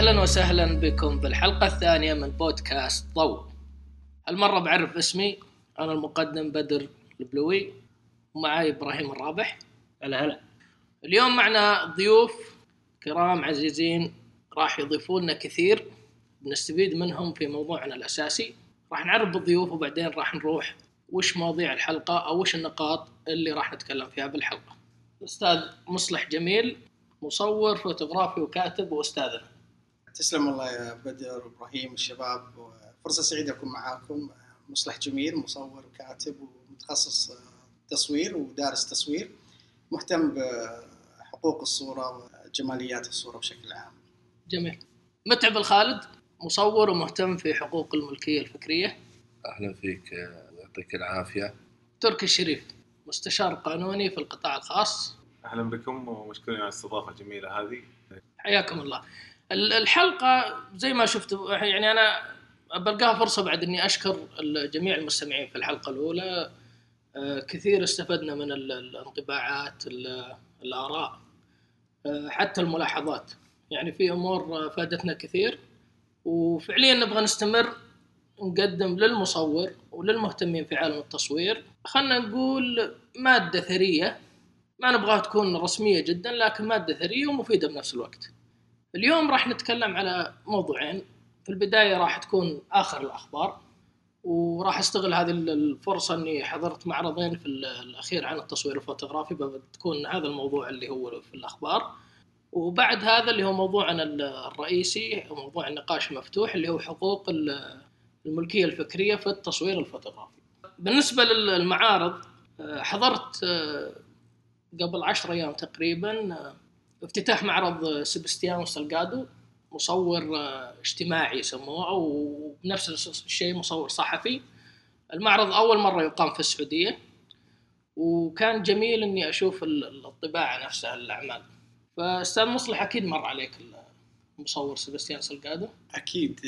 أهلا وسهلا بكم بالحلقة الثانية من بودكاست ضوء. هالمرة بعرف اسمي، أنا المقدم بدر البلوي ومعي إبراهيم الرابح. هلا هلا. اليوم معنا ضيوف كرام عزيزين راح يضيفوا لنا كثير بنستفيد منهم في موضوعنا الأساسي. راح نعرف الضيوف وبعدين راح نروح وش مواضيع الحلقة أو وش النقاط اللي راح نتكلم فيها بالحلقة. الأستاذ مصلح جميل مصور فوتوغرافي وكاتب وأستاذنا. تسلم الله يا بدر وإبراهيم والشباب، فرصة سعيدة أكون معاكم. مصلح جميل مصور وكاتب ومتخصص تصوير ودارس تصوير، مهتم بحقوق الصورة وجماليات الصورة بشكل عام. جميل. متعب الخالد مصور ومهتم في حقوق الملكية الفكرية. أهلا فيك ويعطيك العافية. تركي الشريف مستشار قانوني في القطاع الخاص. أهلا بكم ومشكورين على الاستضافة الجميلة هذه، حياكم الله. الحلقة زي ما شفتوا يعني أنا بلقاها فرصة بعد أني أشكر جميع المستمعين في الحلقة الأولى، كثير استفدنا من الانطباعات الآراء حتى الملاحظات، يعني في أمور فادتنا كثير، وفعليا نبغى نستمر نقدم للمصور وللمهتمين في عالم التصوير خلنا نقول مادة ثرية، ما نبغاها تكون رسمية جدا لكن مادة ثرية ومفيدة بنفس الوقت. اليوم راح نتكلم على موضوعين، في البداية راح تكون آخر الأخبار، وراح استغل هذه الفرصة أني حضرت معرضين في الأخير عن التصوير الفوتوغرافي، بتكون هذا الموضوع اللي هو في الأخبار، وبعد هذا اللي هو موضوعنا الرئيسي موضوع النقاش المفتوح اللي هو حقوق الملكية الفكرية في التصوير الفوتوغرافي. بالنسبة للمعارض حضرت قبل 10 أيام تقريبا افتتاح معرض سيباستيان سالغادو، مصور اجتماعي يسموه وبنفس الشيء مصور صحفي. المعرض أول مرة يقام في السعودية، وكان جميل إني أشوف الطباعة نفسها الأعمال. فأستاذ مصلح أكيد مر عليك المصور سيباستيان سالغادو. أكيد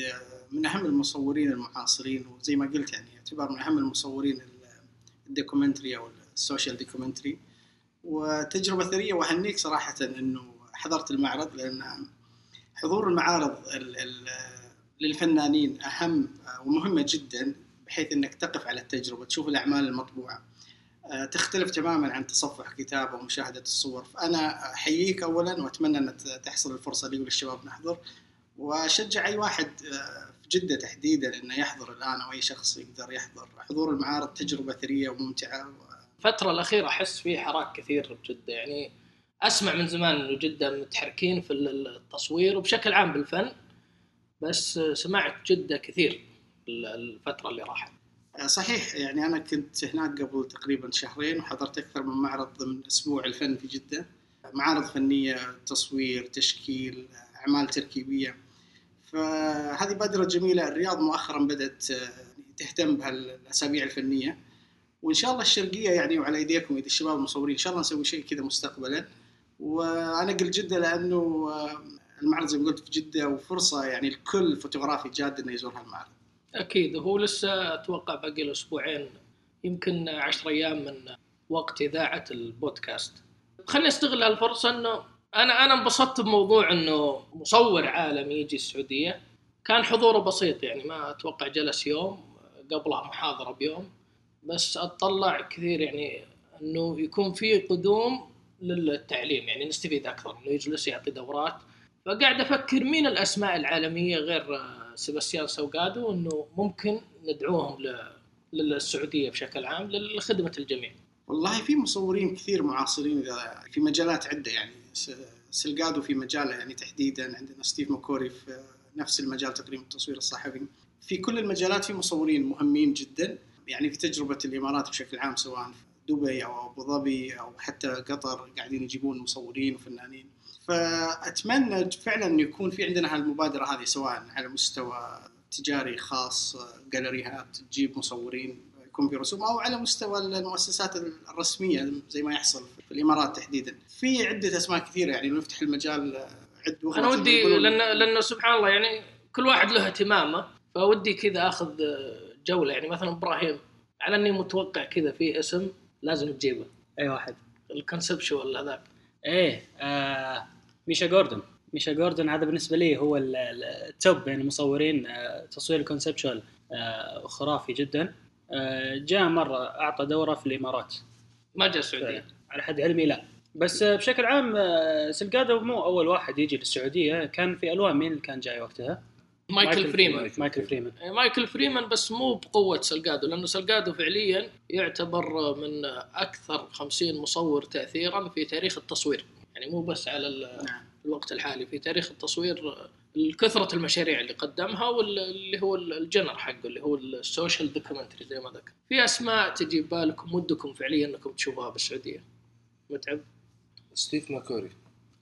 من أهم المصورين المعاصرين، وزي ما قلت يعني يعتبر من أهم المصورين الدوكومنتري أو السوشيال دوكومنتري، وتجربة ثرية. وأهنيك صراحة أنه حضرت المعرض، لأن حضور المعارض للفنانين أهم ومهمة جدا، بحيث أنك تقف على التجربة تشوف الأعمال المطبوعة، تختلف تماما عن تصفح كتاب ومشاهدة الصور. فأنا أحييك أولا وأتمنى أن تحصل الفرصة لي وللشباب نحضر، وأشجع أي واحد في جدة تحديدا أنه يحضر الآن، أو أي شخص يقدر يحضر. حضور المعارض تجربة ثرية وممتعة. الفترة الأخيرة أحس فيه حراك كثير بجدة، يعني أسمع من زمان إنه جدة متحركين في التصوير وبشكل عام بالفن، بس سمعت جدة كثير الفترة اللي راحت. صحيح، يعني أنا كنت هناك قبل تقريبا 2 شهر وحضرت أكثر من معرض من أسبوع الفن في جدة، معارض فنية، تصوير، تشكيل، أعمال تركيبية. فهذه بادرة جميلة. الرياض مؤخرا بدأت تهتم بهالأسابيع الفنية، وإن شاء الله الشرقية يعني وعلى أيديكم يد الشباب المصورين إن شاء الله نسوي شيء كذا مستقبلا. وأنا قلت جدة لأنه المعرض زي ما قلت في جدة، وفرصة يعني لكل فوتوغرافي جاد إنه يزور هالمعرض. أكيد، وهو لسه أتوقع باقي له أسبوعين، يمكن 10 أيام من وقت إذاعة البودكاست. خليني أستغل هالفرصة إنه أنا انبسطت بموضوع إنه مصور عالمي يجي السعودية. كان حضوره بسيط، يعني ما أتوقع جلس يوم، قبلها محاضرة بيوم، بس أتطلع كثير يعني أنه يكون في قدوم للتعليم، يعني نستفيد أكثر أنه يجلس يعطي دورات. فقاعد أفكر مين الأسماء العالمية غير سيباستيان سالغادو أنه ممكن ندعوهم للسعودية بشكل عام لخدمة الجميع. والله في مصورين كثير معاصرين في مجالات عدة، يعني سالغادو في مجاله يعني تحديدا، عندنا ستيف مكوري في نفس المجال تقريبا التصوير الصحفي. في كل المجالات في مصورين مهمين جدا، يعني في تجربة الإمارات بشكل عام سواء في دبي أو أبو ظبي أو حتى قطر قاعدين يجيبون مصورين وفنانين. فأتمنى فعلا أن يكون في عندنا هالمبادرة هذه، سواء على مستوى تجاري خاص جاليريات تجيب مصورين يكون في رسوم، أو على مستوى المؤسسات الرسمية زي ما يحصل في الإمارات تحديدا. في عدة أسماء كثيرة يعني نفتح المجال عدة. أنا ودي لأنه سبحان الله يعني كل واحد له اهتمامه، فودي كذا أخذ جولة. يعني مثلا إبراهيم، على أني متوقع كذا في اسم لازم تجيبه. أي واحد؟ الكونسبشوال هذاك. إيه ميشا جوردن. ميشا جوردن هذا بالنسبه لي هو التوب يعني مصورين تصوير الكونسبشوال خرافي جدا. جاء مره اعطى دوره في الامارات ما جاء السعوديه على حد علمي لا، بس بشكل عام سلقادو مو اول واحد يجي للسعوديه. كان في الوان مين اللي كان جاي وقتها؟ مايكل فريمان بس مو بقوه سلقادو، لانه سلقادو فعليا يعتبر من اكثر 50 مصور تاثيرا في تاريخ التصوير، يعني مو بس على الوقت الحالي، في تاريخ التصوير الكثرة المشاريع اللي قدمها، واللي هو الجنر حقه اللي هو السوشيال دوكيومنتري. زي ما ذكر في اسماء تجي بالكم ودكم فعليا انكم تشوفوها بالسعوديه؟ متعب، ستيف مكوري،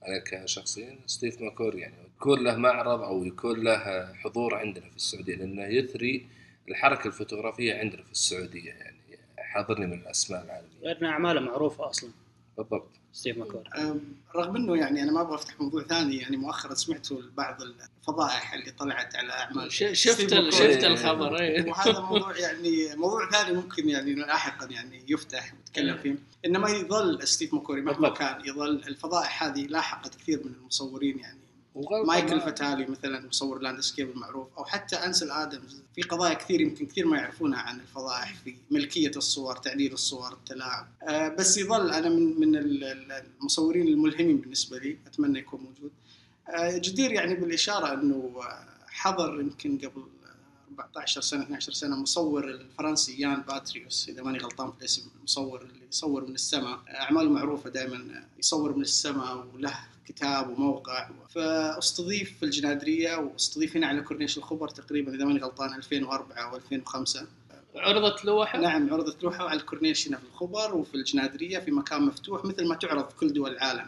انا كشخصيا ستيف مكوري يعني يكون له معرض او يكون له حضور عندنا في السعوديه، لانه يثري الحركه الفوتوغرافيه عندنا في السعوديه، يعني حاضرني من الاسماء العالميه، غيرنا اعماله معروفه اصلا. بالضبط ستيف مكوري، رغم انه يعني انا ما ابغى افتح موضوع ثاني، يعني مؤخرا سمعت بعض الفضائح اللي طلعت على اعمال، شفت الخبر وهذا موضوع يعني موضوع ثاني ممكن يعني لاحقا يعني يفتح ويتكلم فيه، انما يظل ستيف مكوري مهما كان يظل الفضائح هذه لاحقت كثير من المصورين، يعني مايكل فتالي مثلا مصور لاندسكيب المعروف، او حتى انسل ادمز. في قضايا كثير يمكن كثير ما يعرفونها عن الفضائح في ملكيه الصور، تعديل الصور، التلاعب، بس يظل انا من المصورين الملهمين بالنسبه لي، اتمنى يكون موجود. جدير يعني بالاشاره انه حضر يمكن قبل 14 سنه 12 سنه مصور الفرنسي يان باتريوس، اذا ماني غلطان في الاسم، المصور اللي يصور من السماء، اعماله معروفه دائما يصور من السماء وله كتاب وموقع. فاستضيف في الجنادريه واستضيف هنا على كورنيش الخبر تقريبا اذا ماني غلطان 2004 و2005، عرضت لوحه. نعم عرضت لوحه على الكورنيش هنا في الخبر وفي الجنادريه في مكان مفتوح مثل ما تعرض في كل دول العالم.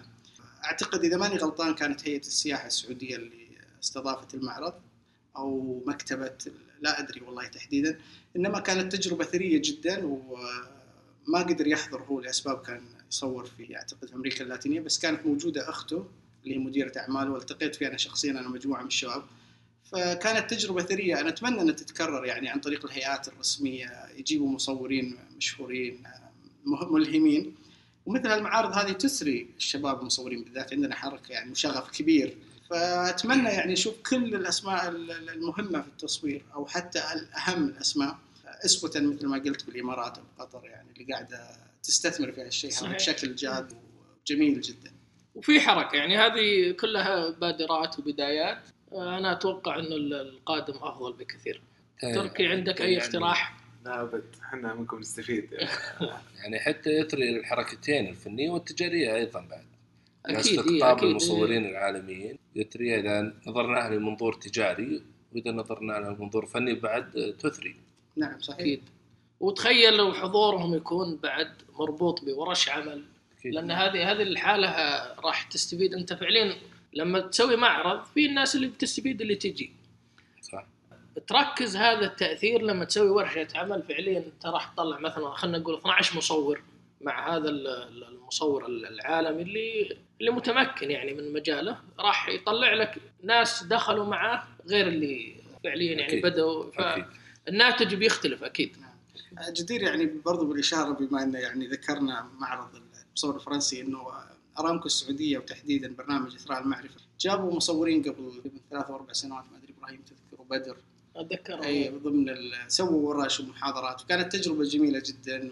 اعتقد اذا ماني غلطان كانت هيئه السياحه السعوديه اللي استضافت المعرض او مكتبه، لا ادري والله تحديدا، انما كانت تجربه ثريه جدا، وما قدر يحضر هو لاسباب كان يصور في اعتقد في امريكا اللاتينيه، بس كانت موجوده اخته اللي هي مديره اعماله، والتقيت فيها انا شخصيا انا مجموعه من الشباب، فكانت تجربه ثريه. انا اتمنى انها تتكرر يعني عن طريق الهيئات الرسميه، يجيبوا مصورين مشهورين ملهمين، ومثل المعارض هذه تسري الشباب المصورين، بالذات عندنا حركه يعني وشغف كبير، فأتمنى يعني أشوف كل الأسماء المهمة في التصوير أو حتى الأهم الأسماء أسوة مثل ما قلت بالإمارات وقطر، يعني اللي قاعدة تستثمر في هالشيء بشكل جاد وجميل جدا. وفي حركة يعني هذه كلها بادرات وبدايات، أنا أتوقع أنه القادم أفضل بكثير. تركي عندك أي اقتراح؟ لا أبد، إحنا منكم نستفيد يعني حتى يثري الحركتين الفنية والتجارية أيضا بعد. استقطاب المصورين العالميين يثري، إذا نظرناها لمنظور تجاري وإذا نظرناها لمنظور فني بعد تثري. نعم صحيح، وتخيل لو حضورهم يكون بعد مربوط بورش عمل، لأن هذه الحالة راح تستفيد. أنت فعليا لما تسوي معرض في الناس اللي بتستفيد اللي تجي، صح، تركز هذا التأثير. لما تسوي ورشة عمل فعليا أنت راح تطلع مثلا خلنا نقول 12 مصور مع هذا المصور العالمي اللي متمكن يعني من مجاله، راح يطلع لك ناس دخلوا معه غير اللي فعليا يعني بدأوا، فالناتج بيختلف أكيد. جدير يعني برضو بالإشارة بما أن يعني ذكرنا معرض المصور الفرنسي، أنه أرامكو السعودية وتحديدا برنامج إثراء المعرفة جابوا مصورين قبل 3 أو 4 سنوات، ما أدري إبراهيم تذكر وبدر أتذكر، أي ضمن سووا وراش ومحاضرات، وكانت تجربة جميلة جدا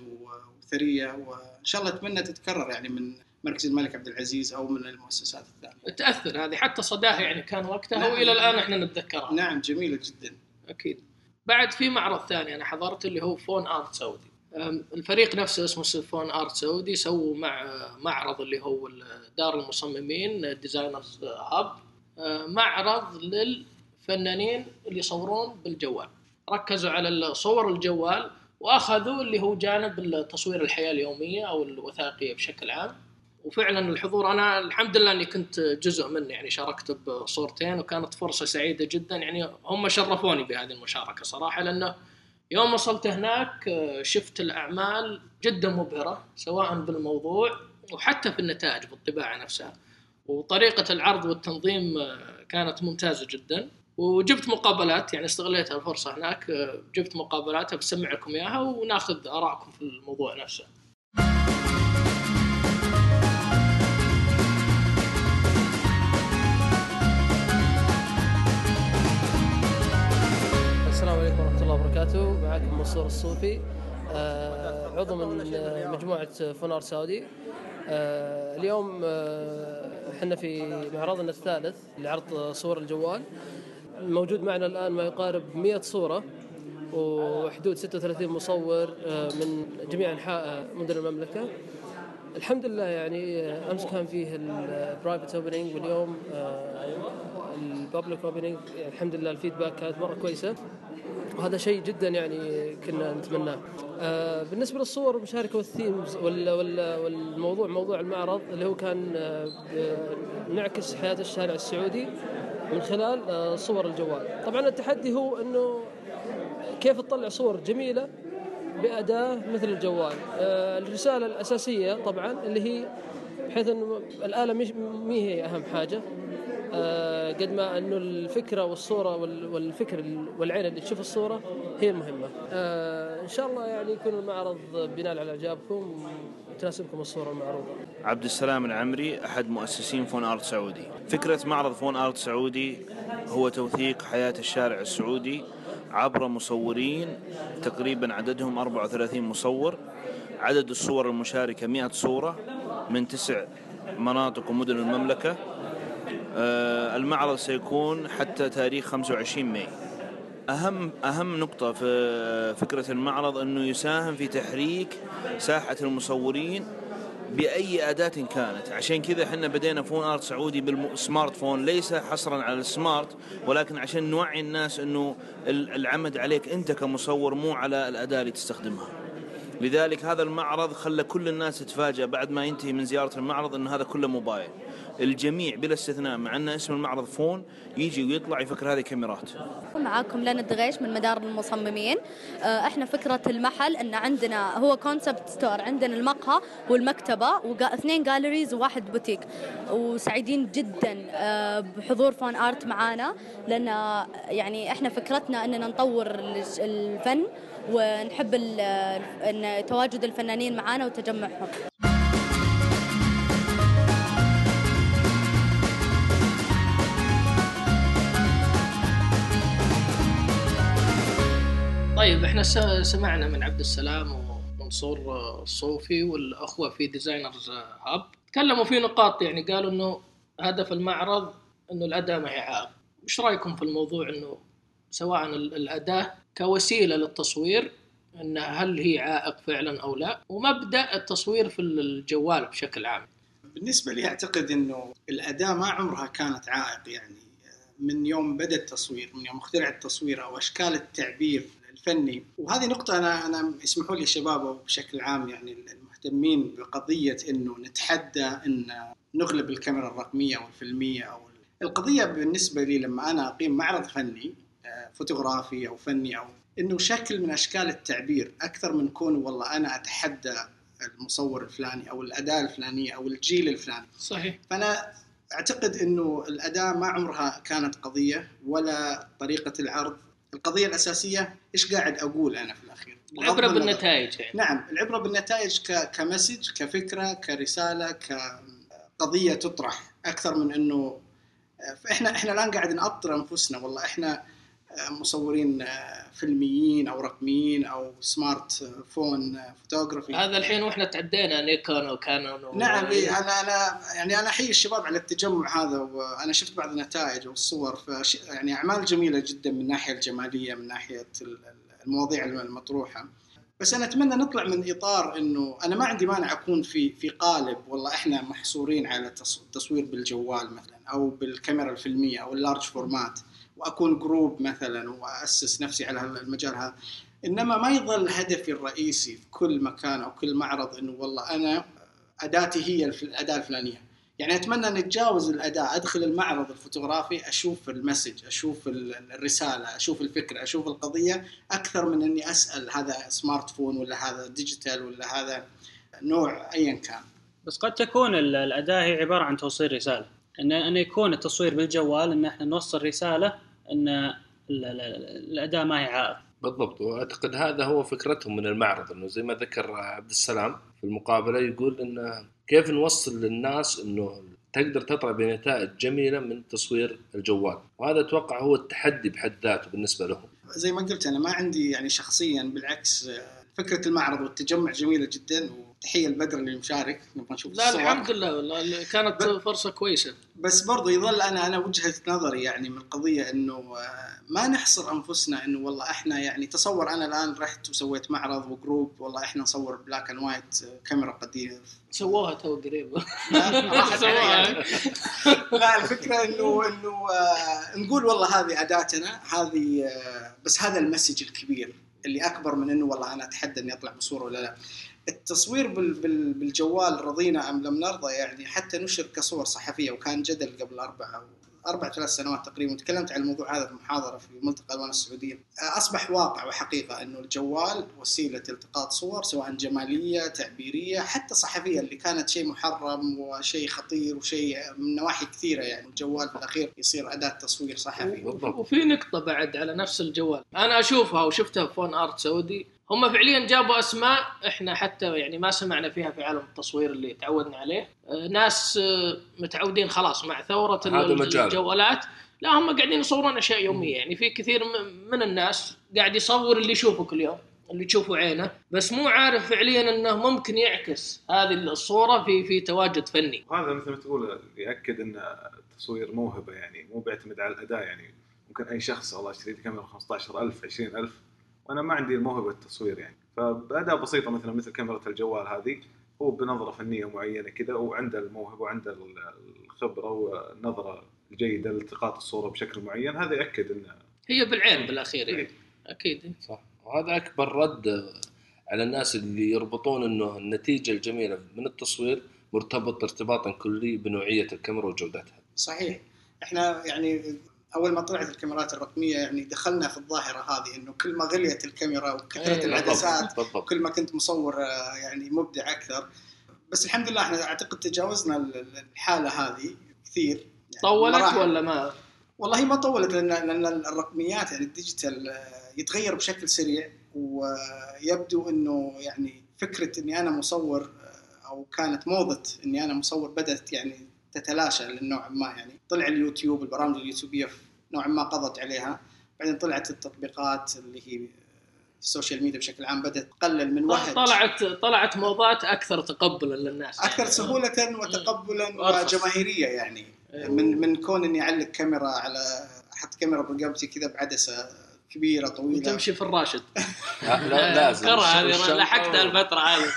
ثرية، وإن شاء الله أتمنى تتكرر يعني من مركز الملك عبد العزيز أو من المؤسسات الثانية. تأثر هذه حتى صداها يعني كان وقتها، نعم، وإلى الآن إحنا نتذكرها. نعم جميلة جدا أكيد. بعد في معرض ثاني أنا حضرت اللي هو فون آرت سعودي، الفريق نفسه اسمه فون آرت سعودي، سووا مع معرض اللي هو دار المصممين ديزاينرز هاب، معرض للفنانين اللي يصورون بالجوال، ركزوا على صور الجوال وأخذوا اللي هو جانب التصوير الحياة اليومية أو الوثائقية بشكل عام. وفعلا الحضور أنا الحمد لله أني كنت جزء منه، يعني شاركت بصورتين وكانت فرصة سعيدة جدا، يعني هم شرفوني بهذه المشاركة صراحة، لأنه يوم وصلت هناك شفت الأعمال جدا مبهرة سواء بالموضوع وحتى في النتائج بالطباعة نفسها، وطريقة العرض والتنظيم كانت ممتازة جدا. وجبت مقابلات يعني استغليت الفرصة هناك، جبت مقابلات بسمع لكم إياها وناخذ آراءكم في الموضوع نفسه. وبركاته. معكم منصور الصوفي، عضو من مجموعة فون آرت سعودي. اليوم احنا في معرضنا الثالث لعرض صور الجوال. موجود معنا الآن ما يقارب 100 صورة وحدود 36 مصور من جميع أنحاء مدن المملكة. الحمد لله، يعني أمس كان فيه البرايفت اوبننج واليوم البابليك اوبننج. الحمد لله الفيدباك كانت مرة كويسة وهذا شيء جدا يعني كنا نتمناه. بالنسبة للصور المشاركة والثيمز والموضوع، موضوع المعرض اللي هو كان نعكس حياة الشارع السعودي من خلال صور الجوال. طبعا التحدي هو أنه كيف تطلع صور جميلة بأداة مثل الجوال. الرسالة الأساسية طبعا اللي هي بحيث أنه الآلة مي هي أهم حاجة، قد ما أنه الفكرة والصورة والفكر والعين اللي تشوف الصورة هي المهمة. إن شاء الله يعني يكون المعرض بناء على إعجابكم وتناسبكم الصورة المعروضة. عبد السلام العمري، أحد مؤسسين فون آرت سعودي. فكرة معرض فون آرت سعودي هو توثيق حياة الشارع السعودي عبر مصورين، تقريبا عددهم 34 مصور. عدد الصور المشاركة 100 صورة من 9 مناطق ومدن المملكة. المعرض سيكون حتى تاريخ 25 مايو. أهم نقطة في فكرة المعرض أنه يساهم في تحريك ساحة المصورين بأي أداة كانت. عشان كذا احنا بدينا فون آرت سعودي بالسمارت فون، ليس حصرا على السمارت، ولكن عشان نوعي الناس أنه العمد عليك أنت كمصور مو على الأداة اللي تستخدمها. لذلك هذا المعرض خلى كل الناس تتفاجأ بعد ما ينتهي من زيارة المعرض أن هذا كله موبايل. الجميع بلا استثناء، مع أن اسم المعرض فون، يجي ويطلع يفكر هذه كاميرات. معاكم لانا الدغيش من مدار المصممين. احنا فكرة المحل أن عندنا هو كونسبت ستور، عندنا المقهى والمكتبة واثنين جاليريز وواحد بوتيك، وسعيدين جدا بحضور فون آرت معانا، لأن يعني احنا فكرتنا أننا نطور الفن ونحب أن تواجد الفنانين معانا وتجمعهم. طيب، احنا سمعنا من عبد السلام ومنصور الصوفي والأخوة في ديزاينرز هاب، تكلموا في نقاط، يعني قالوا انه هدف المعرض انه الأداة ما هي عائق. وش رأيكم في الموضوع انه سواء الأداة كوسيلة للتصوير ان هل هي عائق فعلا او لا، ومبدأ التصوير في الجوال بشكل عام؟ بالنسبة لي اعتقد انه الأداة ما عمرها كانت عائق، يعني من يوم بدأ التصوير، من يوم اخترع التصوير او اشكال التعبير فني. وهذه نقطة أنا اسمحوا لي شباب وبشكل عام يعني المهتمين بقضية إنه نتحدى إن نغلب الكاميرا الرقمية أو الفيلمية أو القضية. بالنسبة لي لما أنا أقيم معرض فني فوتوغرافي أو فني أو إنه شكل من أشكال التعبير، أكثر من كون والله أنا أتحدى المصور الفلاني أو الأداة الفلانية أو الجيل الفلاني. صحيح. فأنا أعتقد إنه الأداة ما عمرها كانت قضية ولا طريقة العرض. القضية الأساسية إيش قاعد أقول أنا في الأخير؟ العبرة بالنتائج يعني. نعم، العبرة بالنتائج كمسج، كفكرة، كرسالة، كقضية تطرح، أكثر من أنه إحنا الآن قاعد نأطر أنفسنا. والله إحنا مصورين فيلميين أو رقميين أو سمارت فون فوتوغرافي. هذا الحين وإحنا تعدينا نيكون وكانون. نعم، أنا أحيي الشباب على التجمع هذا، وأنا شفت بعض النتائج والصور، يعني أعمال جميلة جدا من ناحية الجمالية، من ناحية المواضيع المطروحة. بس أنا أتمنى نطلع من إطار إنه أنا ما عندي مانع أكون في قالب والله إحنا محصورين على التصوير بالجوال مثلا أو بالكاميرا الفيلمية أو اللارج فورمات، وأكون جروب مثلا وأسس نفسي على المجال هذا. إنما ما يظل هدفي الرئيسي في كل مكان أو كل معرض إنه والله أنا أداتي هي الأداة الفلانية. يعني أتمنى نتجاوز الأداة، أدخل المعرض الفوتوغرافي أشوف المسج، أشوف الرسالة، أشوف الفكرة، أشوف القضية، أكثر من أني أسأل هذا سمارت فون ولا هذا ديجيتال ولا هذا نوع أيا كان. بس قد تكون الأداة هي عبارة عن توصيل رسالة، أن يكون التصوير بالجوال أن احنا نوصل رسالة أن الأداة ما هي عائق. بالضبط، وأعتقد هذا هو فكرتهم من المعرض، أنه زي ما ذكر عبد السلام في المقابلة يقول أنه كيف نوصل للناس أنه تقدر تطلع بنتائج جميلة من تصوير الجوال، وهذا أتوقع هو التحدي بحد ذاته بالنسبة لهم. زي ما قلت أنا ما عندي يعني شخصيا، بالعكس فكرة المعرض والتجمع جميلة جدا، وتحية البدر اللي مشارك، نبغى نشوف لا الصور. الحمد لله والله كانت فرصة كويسة، بس برضو يظل أنا وجهة نظري يعني من القضية إنه ما نحصر أنفسنا إنه والله إحنا يعني تصور أنا الآن رحت وسويت معرض وجروب والله إحنا نصور بلاك أند وايت كاميرا قديمة سووها تو قريبة لا الفكرة إنه نقول والله هذه عاداتنا هذه، بس هذا المسج الكبير اللي أكبر من إنه والله أنا أتحدى إني أطلع بصورة ولا لا. التصوير بالجوال رضينا أم لم نرضى يعني، حتى نشر كصور صحفية، وكان جدل قبل 4 أو 3 سنوات تقريبا، وتكلمت عن الموضوع هذا في محاضرة في منطقة الوان السعودية. أصبح واقع وحقيقة إنه الجوال وسيلة التقاط صور سواء جمالية تعبيرية حتى صحفية، اللي كانت شيء محرم وشيء خطير وشيء من نواحي كثيرة، يعني الجوال في الأخير يصير أداة تصوير صحفي. وفي نقطة بعد على نفس الجوال أنا أشوفها وشفتها في فون آرت سعودي، هم فعليا جابوا أسماء إحنا حتى يعني ما سمعنا فيها في عالم التصوير اللي تعودنا عليه، ناس متعودين خلاص مع ثورة الجوالات، لا هم قاعدين يصورون أشياء يومية، يعني في كثير من الناس قاعد يصور اللي يشوفه كل يوم، اللي تشوفه عينه، بس مو عارف فعليا أنه ممكن يعكس هذه الصورة في تواجد فني. هذا مثل ما تقول يأكد أن التصوير موهبة، يعني مو بيعتمد على الأداة، يعني ممكن أي شخص والله اشتريت كاميرا 15,000 20,000 وأنا ما عندي موهبة التصوير يعني، فبأداة بسيطة مثل كاميرا الجوال هذه، هو بنظرة فنية معينة كذا، وعنده الموهبة وعنده الخبرة والنظرة الجيدة لالتقاط الصورة بشكل معين، هذا يأكد أنه هي بالعين بالأخير يعني. أكيد صح، وهذا أكبر رد على الناس اللي يربطون أنه النتيجة الجميلة من التصوير مرتبط ارتباطا كلي بنوعية الكاميرا وجودتها. صحيح، إحنا يعني أول ما طلعت الكاميرات الرقمية يعني دخلنا في الظاهرة هذه، إنه كل ما غليت الكاميرا وكثرة العدسات كل ما كنت مصور يعني مبدع أكثر، بس الحمد لله إحنا أعتقد تجاوزنا الحالة هذه كثير يعني. طولت مراحل. ولا ما والله ما طولت، لأن الرقميات يعني الديجيتال يتغير بشكل سريع، ويبدو إنه يعني فكرة إني أنا مصور أو كانت موضة إني أنا مصور بدأت يعني تتلاشى للنوع ما، يعني طلع اليوتيوب، البرامج اليوتيوبية نوعا ما قضت عليها، بعدين طلعت التطبيقات اللي هي السوشيال ميديا بشكل عام بدأت تقلل من وحد، طلعت موضات أكثر تقبلا للناس، أكثر سهولة وتقبلا وجماهيرية يعني، من كون إني أعلق كاميرا على أحط كاميرا برقبتي كذا بعدسة كبيرة طويلة وتمشي في الراشد لازم لحقت الفترة هذه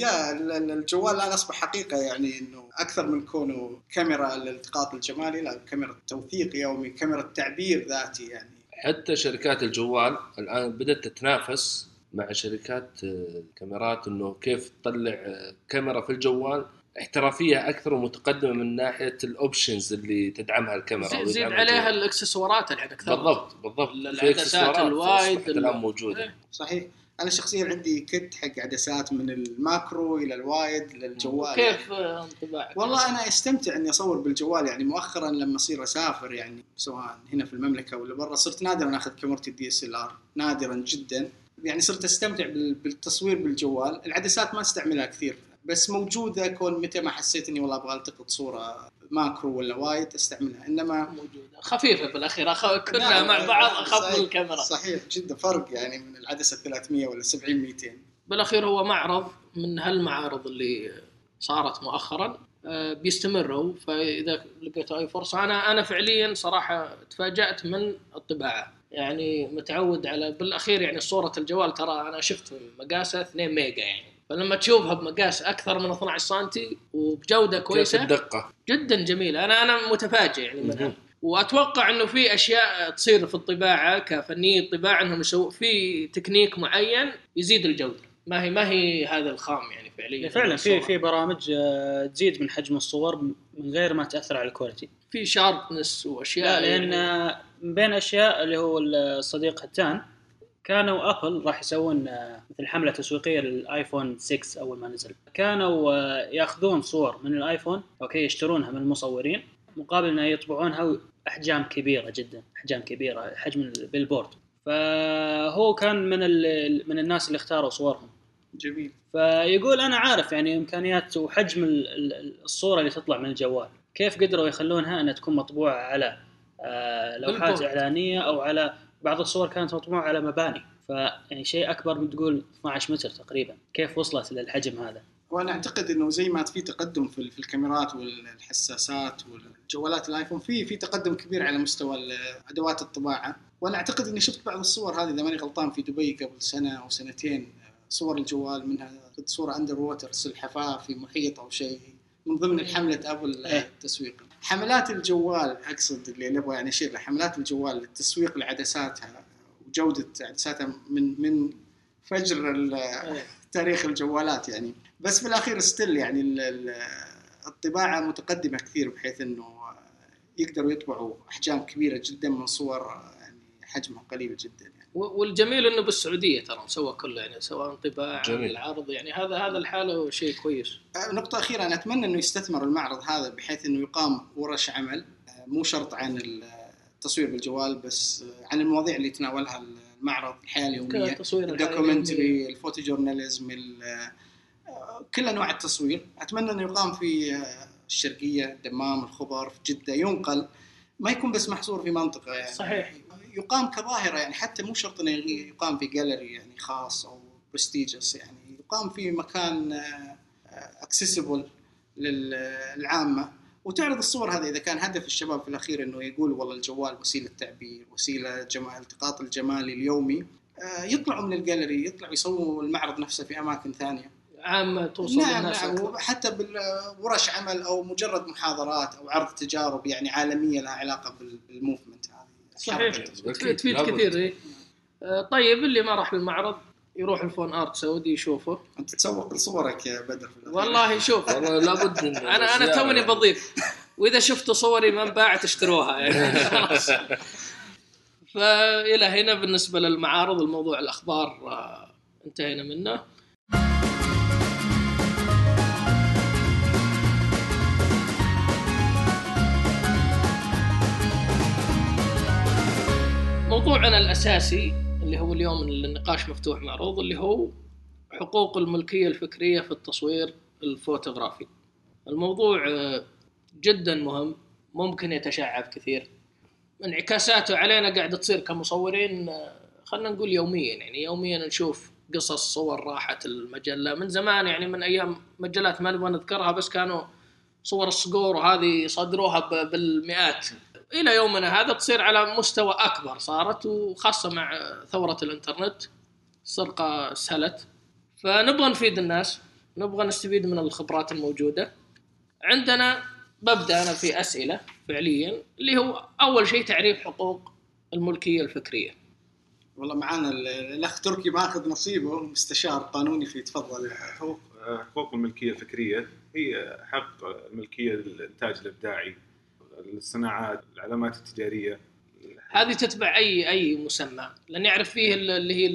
يا الجوال الآن أصبح حقيقة، يعني إنه أكثر من كونه كاميرا للالتقاط الجمالي، لا كاميرا توثيق يومي، كاميرا تعبير ذاتي يعني. حتى شركات الجوال الآن بدأت تتنافس مع شركات الكاميرات إنه كيف تطلع كاميرا في الجوال احترافية أكثر ومتقدمة من ناحية الأوبشنز اللي تدعمها الكاميرا، زيد عليها الإكسسوارات الحين أكثر. بالضبط العدسات الوايد الآن موجودة. صحيح، أنا شخصياً عندي كت حق عدسات من الماكرو إلى الوايد للجوال. كيف انطباعك؟ والله أنا استمتع إني أصور بالجوال، يعني مؤخراً لما أصير أسافر يعني سواء هنا في المملكة ولا برا، صرت نادراً أخذ كاميرتي DSLR، نادراً جداً يعني، صرت أستمتع بالتصوير بالجوال. العدسات ما استعملها كثير، بس موجودة، كون متى ما حسيت إني والله أبغى التقط صورة ماكرو ولا وايد استعملها، إنما موجودة خفيفة بالأخير، كنا مع بعض أخذنا الكاميرا. صحيح جدا، فرق يعني من العدسة 300 ولا 70-200. بالأخير هو معرض من هالمعارض اللي صارت مؤخرا بيستمروا، فإذا لقيت أي فرصة. أنا فعليا صراحة تفاجأت من الطباعة، يعني متعود على بالأخير يعني صورة الجوال، ترى أنا شفت مقاسها 2 ميجا يعني، فلما تشوفها بمقاس أكثر من 12 سنتي وبجودة كويسة دقة جدا جميلة، أنا متفاجئ يعني منها. وأتوقع إنه في أشياء تصير في الطباعة كفنية الطباعة، إنهم يسووا في تكنيك معين يزيد الجودة، ما هي هذا الخام يعني فعليا. فعلا في برامج تزيد من حجم الصور من غير ما تأثر على الكواليتي، في شاربنس وأشياء. لأن يعني من بين أشياء اللي هو الصديق هتان، كانوا أبل راح يسوون مثل حملة تسويقية للآيفون 6 أول ما نزل، كانوا يأخذون صور من الآيفون أوكي يشترونها من المصورين مقابل أن يطبعونها أحجام كبيرة جدا، أحجام كبيرة حجم البيلبورد، فهو كان من الناس اللي اختاروا صورهم. جميل. فيقول أنا عارف يعني إمكانيات وحجم الصورة اللي تطلع من الجوال، كيف قدروا يخلونها أنها تكون مطبوعة على لوحات إعلانية أو على بعض الصور كانت مطبوعة على مباني، فيعني شيء أكبر من تقول 12 متر تقريبا. كيف وصلت للحجم هذا؟ وأنا أعتقد أنه زي ما في تقدم في الكاميرات والحساسات والجوالات الآيفون، في تقدم كبير على مستوى أدوات الطباعة. وأنا أعتقد أني شفت بعض الصور هذه إذا ماني غلطان في دبي قبل سنة أو سنتين، صور الجوال منها صورة أندر ووتر، سلحفاة في محيط أو شيء، من ضمن حملة أبل التسويق. حملات الجوال أقصد، اللي أبغى يعني أشير لحملات الجوال للتسويق لعدساتها وجودة عدساتها من فجر تاريخ الجوالات يعني. بس في الأخير ستيل يعني الطباعة متقدمة كثير، بحيث أنه يقدروا يطبعوا أحجام كبيرة جدا من صور يعني حجمها قليل جدا يعني. والجميل أنه بالسعودية ترى سوى كله يعني، سواء طباعة العرض يعني، هذا الحالة شيء كويس. نقطة أخيرة، أنا أتمنى أنه يستثمر المعرض هذا بحيث أنه يقام ورش عمل، مو شرط عن التصوير بالجوال بس، عن المواضيع اللي يتناولها المعرض، الحياة اليومية، الدوكومنتري، الفوتو جورناليزم، كل أنواع التصوير. أتمنى أنه يقام في الشرقية، الدمام، الخبر، في جدة، ينقل، ما يكون بس محصور في منطقة يعني. صحيح، يقام كظاهرة يعني، حتى مو شرط أنه يقام في جاليري يعني خاص أو برستيجس يعني، يقام في مكان اكسسبل للعامة وتعرض الصور هذه. إذا كان هدف الشباب في الأخير أنه يقول والله الجوال وسيلة تعبير، وسيلة التقاط الجمالي اليومي، يطلعوا من الجاليري، يطلعوا يسووا المعرض نفسه في أماكن ثانية عامة توصل للناس. نعم، حتى بالورش عمل أو مجرد محاضرات أو عرض تجارب يعني عالمية لها علاقة بالموفمنت هذا. صحيح، تفيد كثير. طيب، اللي ما راح للمعرض يروح الفون آرت سعودي يشوفه. أنت تسوق صورك يا بدر. والله شوف، والله لابد. أنا توني بضيف، وإذا شفتوا صوري ما انباعت اشتروها يعني. فإلى هنا بالنسبة للمعارض، الموضوع الأخبار انتهينا منه. موضوعنا الأساسي اللي هو اليوم النقاش مفتوح معروض، اللي هو حقوق الملكية الفكرية في التصوير الفوتوغرافي. الموضوع جدا مهم، ممكن يتشعب كثير، انعكاساته علينا قاعدة تصير كمصورين، خلنا نقول يوميا يعني. يوميا نشوف قصص صور راحت المجلة من زمان يعني، من أيام مجلات ما نبغى نذكرها، بس كانوا صور الصقور وهذه صدروها بالمئات. إلى يومنا هذا تصير على مستوى أكبر صارت، وخاصة مع ثورة الإنترنت السرقة سهلت. فنبغى نفيد الناس، نبغى نستفيد من الخبرات الموجودة عندنا. ببدأ أنا في أسئلة فعليا، اللي هو أول شيء تعريف حقوق الملكية الفكرية. والله معانا الأخ تركي ماخذ نصيبه، مستشار قانوني، في تفضل. حقوق الملكية الفكرية هي حق الملكية للإنتاج الإبداعي، الصناعات، العلامات التجارية. هذه تتبع أي مسمى، لأن يعرف فيه اللي هي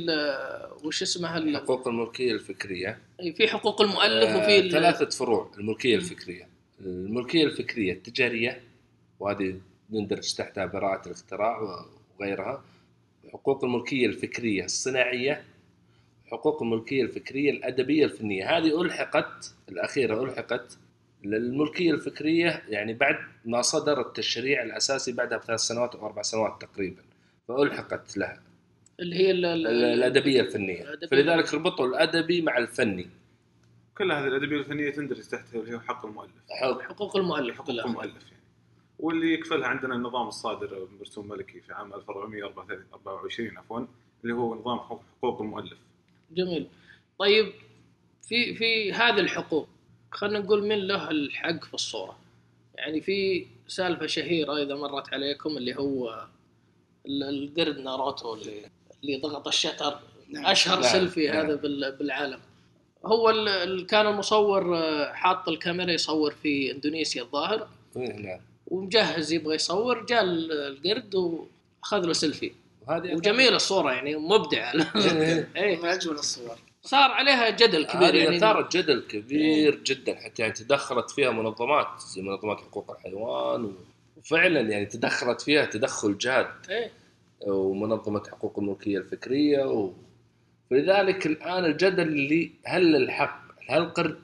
وش اسمها حقوق الملكية الفكرية. في حقوق المؤلف، وفي ثلاثة فروع الملكية الفكرية: الملكية الفكرية التجارية، وهذه نندرج تحتها براءة الاختراع وغيرها، حقوق الملكية الفكرية الصناعية، حقوق الملكية الفكرية الأدبية الفنية. هذه الأخيرة ألحقت للملكية الفكرية يعني بعد ما صدر التشريع الأساسي، بعدها بثلاث سنوات أو 4 سنوات تقريبا، فألحقت لها اللي هي الأدبية الفنية. فلذلك ربطوا الأدبي مع الفني. كل هذه الأدبية الفنية تندرج تحتها اللي هو حق المؤلف، حقوق المؤلف يعني. واللي يكفلها عندنا النظام الصادر برسوم ملكي في عام 1424 اللي هو نظام حقوق المؤلف. جميل. طيب، في هذه الحقوق خلنا نقول من له الحق في الصورة يعني. في سالفة شهيرة إذا مرت عليكم، اللي هو القرد ناروتو اللي ضغط الشتر. نعم. أشهر سيلفي. نعم. هذا بالعالم. هو كان المصور حاط الكاميرا يصور في إندونيسيا الظاهر. نعم. ومجهز يبغى يصور، جاء القرد وأخذ له سيلفي، وجميل الصورة يعني، مبدعة. من أجمل الصور صار عليها جدل كبير يعني، صارت جدل كبير جدا، حتى يعني تدخلت فيها منظمات زي منظمات حقوق الحيوان، وفعلا يعني تدخلت فيها تدخل جاد. ومنظمة حقوق الملكية الفكرية فلذلك الآن الجدل اللي هل الحق، هل القرد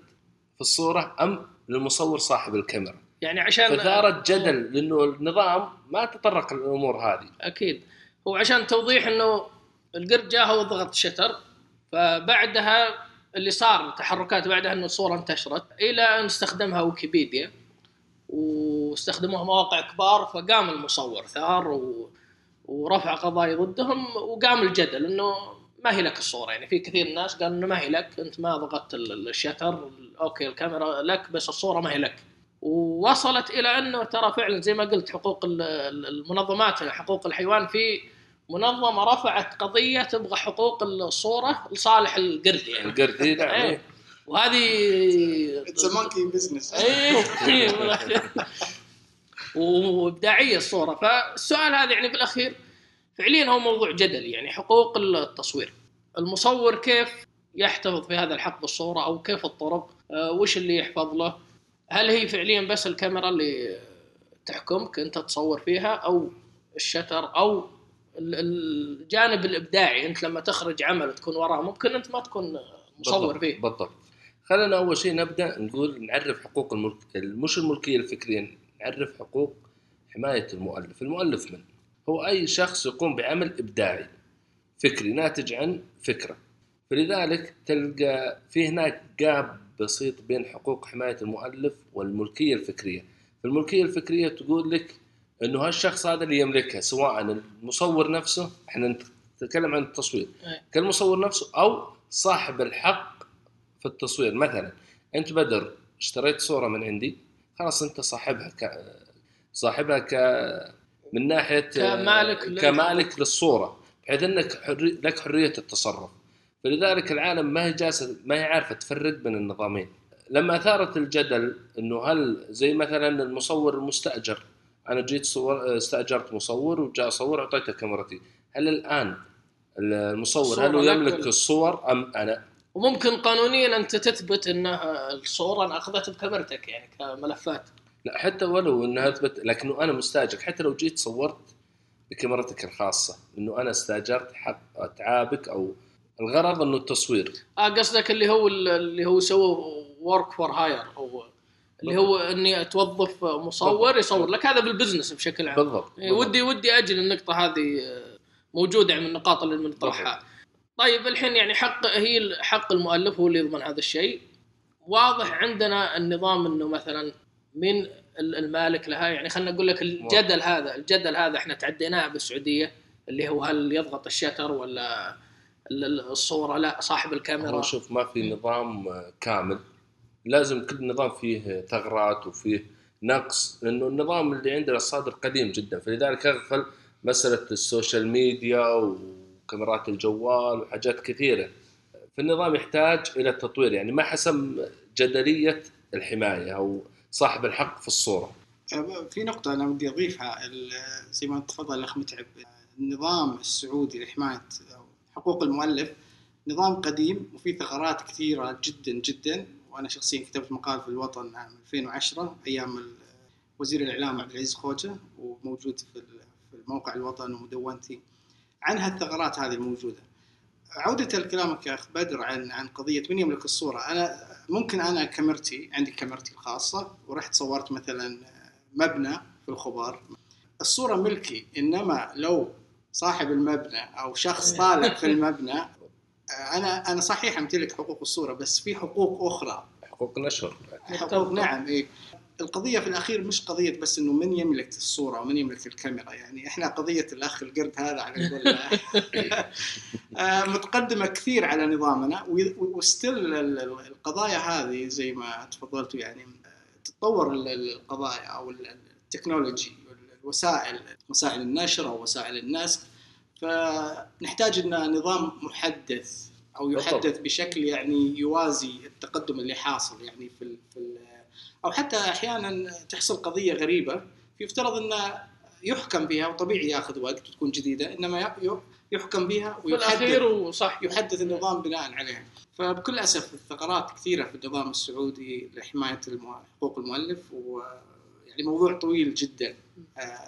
في الصورة أم للمصور صاحب الكاميرا يعني، عشان فثارت جدل لأنه النظام ما تطرق للأمور هذه. أكيد. هو عشان توضيح انه القرد جاء هو ضغط شتر، فبعدها اللي صار تحركات بعدها انه الصورة انتشرت الى ان استخدمها ويكيبيديا واستخدموها مواقع كبار، فقام المصور ثار ورفع قضايا ضدهم وقام الجدل انه ما هي لك الصورة. يعني في كثير ناس قالوا انه ما هي لك، انت ما ضغطت الشتر، اوكي الكاميرا لك بس الصورة ما هي لك. ووصلت الى انه ترى فعلا زي ما قلت حقوق المنظمات حقوق الحيوان، في منظمة رفعت قضية تبغى حقوق الصورة لصالح القرد. يعني القرد نعم، وهذه It's a monkey business. وابداعية الصورة. فالسؤال هذا يعني في الأخير فعليا هو موضوع جدلي، يعني حقوق التصوير، المصور كيف يحتفظ في هذا الحق بالصورة، أو كيف الطرق، وش اللي يحفظ له؟ هل هي فعليا بس الكاميرا اللي تحكمك أنت تصور فيها، أو الشتر، أو الجانب الإبداعي؟ أنت لما تخرج عمل تكون وراه، ممكن أنت ما تكون مصور فيه. بالضبط. خلينا أول شيء نبدأ نقول نعرف حقوق مش الملكية الفكرية، نعرف حقوق حماية المؤلف. المؤلف من هو؟ أي شخص يقوم بعمل إبداعي فكري ناتج عن فكرة. فلذلك تلقى في هناك جاب بسيط بين حقوق حماية المؤلف والملكية الفكرية. فالملكية الفكرية تقول لك إنه هالشخص هذا اللي يملكها، سواء المصور نفسه، إحنا نتكلم عن التصوير، كالمصور نفسه أو صاحب الحق في التصوير. مثلا أنت بدر اشتريت صورة من عندي، خلاص أنت صاحبها من ناحية كمالك للصورة، بحيث أنك لك حرية التصرف. فلذلك العالم ما هي عارفة تفرد بين النظامين. لما أثارت الجدل إنه هل زي مثلا المصور المستأجر، أنا جيت استأجرت مصور وجاء صور أعطيته كاميرتي، هل الآن المصور هل يملك الصور أم أنا؟ وممكن قانونيا أنت تثبت أن الصورة أنا أخذت بكاميرتك يعني كملفات. لا، حتى ولو أنها أثبت، لكنه أنا مستأجر، حتى لو جيت صورت بكاميرتك الخاصة، أنه أنا استأجرت حق تعابك، أو الغرض أنه التصوير. قصدك اللي هو سوى work for hire، أو اللي هو أني أتوظف مصور يصور لك، هذا بالبزنس بشكل عام. بالضبط. ودي أجل النقطة هذه موجودة من النقاط اللي بنطرحها. طيب الحين يعني حق المؤلف هو اللي يضمن هذا الشيء. واضح عندنا النظام أنه مثلا من المالك لها، يعني خلنا نقول لك الجدل هذا احنا تعديناه بالسعودية، اللي هو هل يضغط الشتر ولا الصورة لا صاحب الكاميرا. شوف، ما في نظام كامل، لازم كل نظام فيه ثغرات وفيه نقص، لأنه النظام اللي عندنا الصادر قديم جدا. فلذلك أغفل مسألة السوشيال ميديا وكاميرات الجوال وحاجات كثيرة، فالنظام يحتاج إلى تطوير. يعني ما حسم جدلية الحماية أو صاحب الحق في الصورة. في نقطة أنا بدي أضيفها، زي ما تفضل الأخ متعب، النظام السعودي لحماية حقوق المؤلف نظام قديم وفي ثغرات كثيرة جدا جدا. وأنا شخصيا كتبت مقال في الوطن عام 2010 أيام وزير الإعلام عبد العزيز خوجة، وموجود في الموقع الوطن ومدونتي عن هالثغرات هذه الموجودة. عودة لكلامك يا أخ بدر عن قضية من يملك الصورة، أنا ممكن أنا كاميرتي عندي كاميرتي الخاصة ورحت صورت مثلا مبنى في الخبر، الصورة ملكي، إنما لو صاحب المبنى أو شخص طالب في المبنى، أنا صحيح أمتلك حقوق الصورة، بس في حقوق أخرى، حقوق نشر، حقوق نعم. إيه، القضية في الأخير مش قضية بس إنه من يملك الصورة ومن يملك الكاميرا. يعني إحنا قضية الأخ القرد هذا على قول متقدمة كثير على نظامنا، وستيل القضايا هذه زي ما تفضلتوا يعني تتطور القضايا أو التكنولوجي والوسائل، وسائل النشر أو وسائل الناس، فنحتاج إن نظام محدث أو يحدث بشكل يعني يوازي التقدم اللي حاصل يعني في أو حتى أحياناً تحصل قضية غريبة يفترض أنه يحكم بها، وطبيعي يأخذ وقت وتكون جديدة، إنما يحكم بها ويحدث النظام بناء عليها. فبكل أسف الثغرات كثيرة في النظام السعودي لحماية حقوق المؤلف، ويعني موضوع طويل جداً.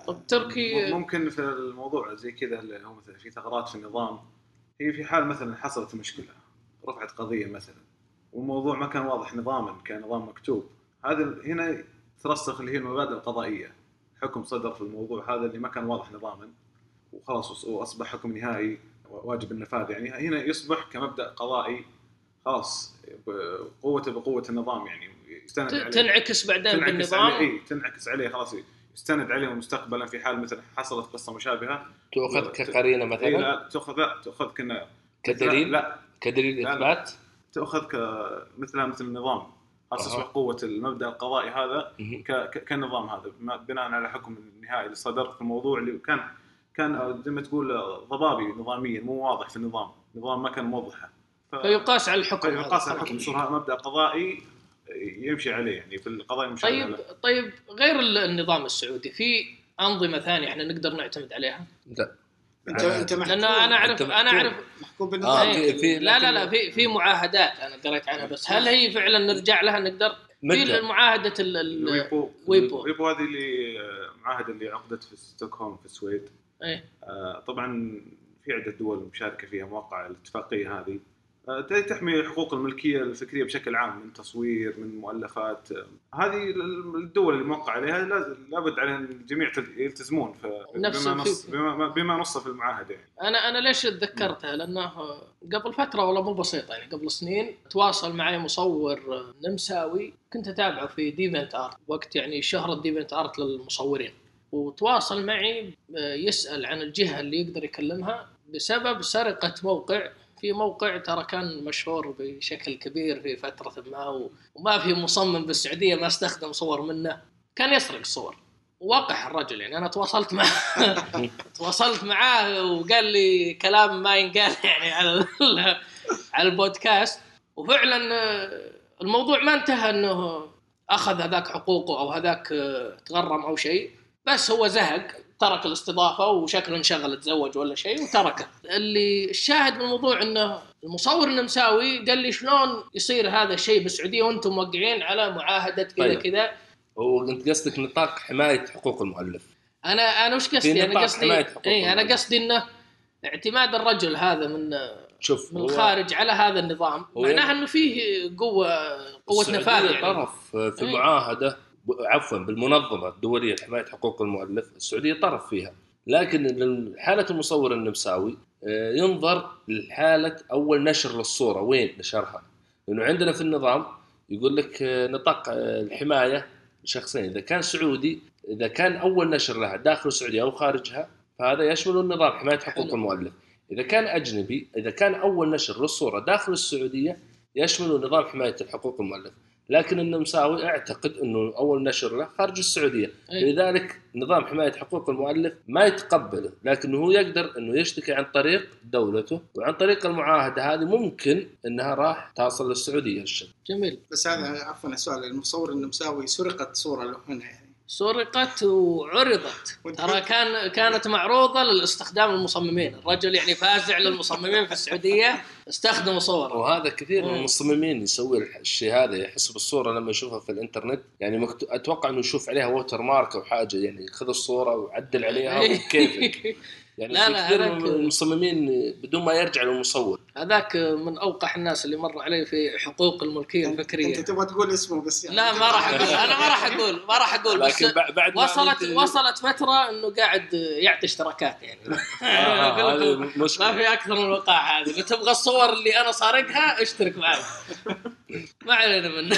طب تركي، ممكن في الموضوع زي كذا اللي هو مثلاً في ثغرات في النظام، هي في حال مثلاً حصلت مشكلة، رفعت قضية مثلاً والموضوع ما كان واضح نظاماً، كان نظام مكتوب، هذا هنا ترسخ اللي هي المبادئ القضائية، حكم صدر في الموضوع هذا اللي ما كان واضح نظاما، وخلاص واصبح حكم نهائي واجب النفاذ. يعني هنا يصبح كمبدأ قضائي خاص بقوة النظام، يعني يستند عليه تنعكس بعدين بالنظام، تنعكس عليه خلاص يستند عليه مستقبلا في حال مثلا حصلت قصة مشابهة تأخذ كقرينة مثلا. لا تأخذ كنا كدليل، لا كدليل إثبات، تأخذ مثل النظام أساس قوة المبدأ القضائي هذا كنظام هذا بناء على حكم النهائي اللي صدر في الموضوع اللي كان زي ما تقول ضبابي نظاميا، مو واضح في النظام، النظام ما كان موضحه، فيقاس على الحكم، يقاس على الحكم صار مبدأ قضائي يمشي عليه يعني في القضايا المشابهه. طيب غير النظام السعودي في أنظمة ثانية احنا نقدر نعتمد عليها؟ لا انت لأن انا اعرف محكوم بالنظام لا في معاهدات انا قريت عنها، بس هل هي فعلا نرجع لها نقدر في معاهدة ويبو هذه اللي معاهدة اللي عقدت في ستوكهولم في السويد. طبعا في عدة دول مشاركة فيها مواقع الاتفاقية هذه، تحمي حقوق الملكية الفكرية بشكل عام من تصوير من مؤلفات. هذه الدول اللي موقع عليها لابد عليها الجميع يلتزمون بما نص في المعاهدة. أنا ليش تذكرتها؟ لأنه قبل فترة والله مو بسيطة يعني قبل سنين تواصل معي مصور نمساوي كنت أتابعه في ديفينت أرت وقت يعني شهرة ديفينت أرت للمصورين، وتواصل معي يسأل عن الجهة اللي يقدر يكلمها بسبب سرقة موقع، في موقع ترى كان مشهور بشكل كبير في فترة ما وما في مصمم بالسعودية ما استخدم صور منه، كان يسرق الصور. وقح الرجل يعني أنا تواصلت معاه وقال لي كلام ما ينقال يعني على البودكاست، وفعلا الموضوع ما انتهى أنه أخذ هذاك حقوقه أو هذاك تغرم أو شيء، بس هو زهق ترك الاستضافة وشكله انشغل تزوج ولا شيء وتركه. اللي الشاهد بالموضوع أنه المصور النمساوي قال لي شلون يصير هذا الشيء بالسعودية وانتم موقعين على معاهدة كذا طيب. كذا وانت قصدك نطاق حماية حقوق المؤلف؟ أنا وش قصدي؟ أنا قصدي أنه اعتماد الرجل هذا من الخارج على هذا النظام معناه أنه فيه قوة نفاذ يعني. طرف في المعاهدة بالمنظمة الدولية لحماية حقوق المؤلف السعودية طرف فيها، لكن حالة المصور النمساوي ينظر لحالة أول نشر للصورة وين نشرها، لأنه عندنا في النظام يقول لك نطاق الحماية لشخصين، إذا كان سعودي إذا كان أول نشر لها داخل السعودية أو خارجها فهذا يشمل النظام حماية حقوق المؤلف، إذا كان أجنبي إذا كان أول نشر للصورة داخل السعودية يشمل النظام حماية حقوق المؤلف، لكن النمساوي اعتقد انه اول نشر له خارج السعوديه لذلك نظام حمايه حقوق المؤلف ما يتقبله، لكنه هو يقدر انه يشتكي عن طريق دولته وعن طريق المعاهده هذه ممكن انها راح توصل للسعوديه الشيء. جميل، بس هذا عفوا سؤال، المصور النمساوي سرقت صوره له هنا يعني سرقت وعرضت ترى كانت معروضه للاستخدام المصممين، الرجل يعني فازع للمصممين في السعوديه استخدموا صور، وهذا كثير من المصممين يسوي الشيء هذا، يحس بالصوره لما يشوفها في الانترنت يعني اتوقع انه يشوف عليها ووتر مارك او حاجه يعني ياخذ الصوره ويعدل عليها وكيفك يعني كثير من المصممين بدون ما يرجع للمصور. هذاك من اوقح الناس اللي مر علي في حقوق الملكيه الفكريه. انت تبغى تقول اسمه بس يعني. لا ما راح اقول انا ما راح اقول بس وصلت فتره انه قاعد يعطي اشتراكات يعني ما في اكثر من وقع هذه اللي تبغى الصور اللي انا سارقها اشترك معي ما علينا منه.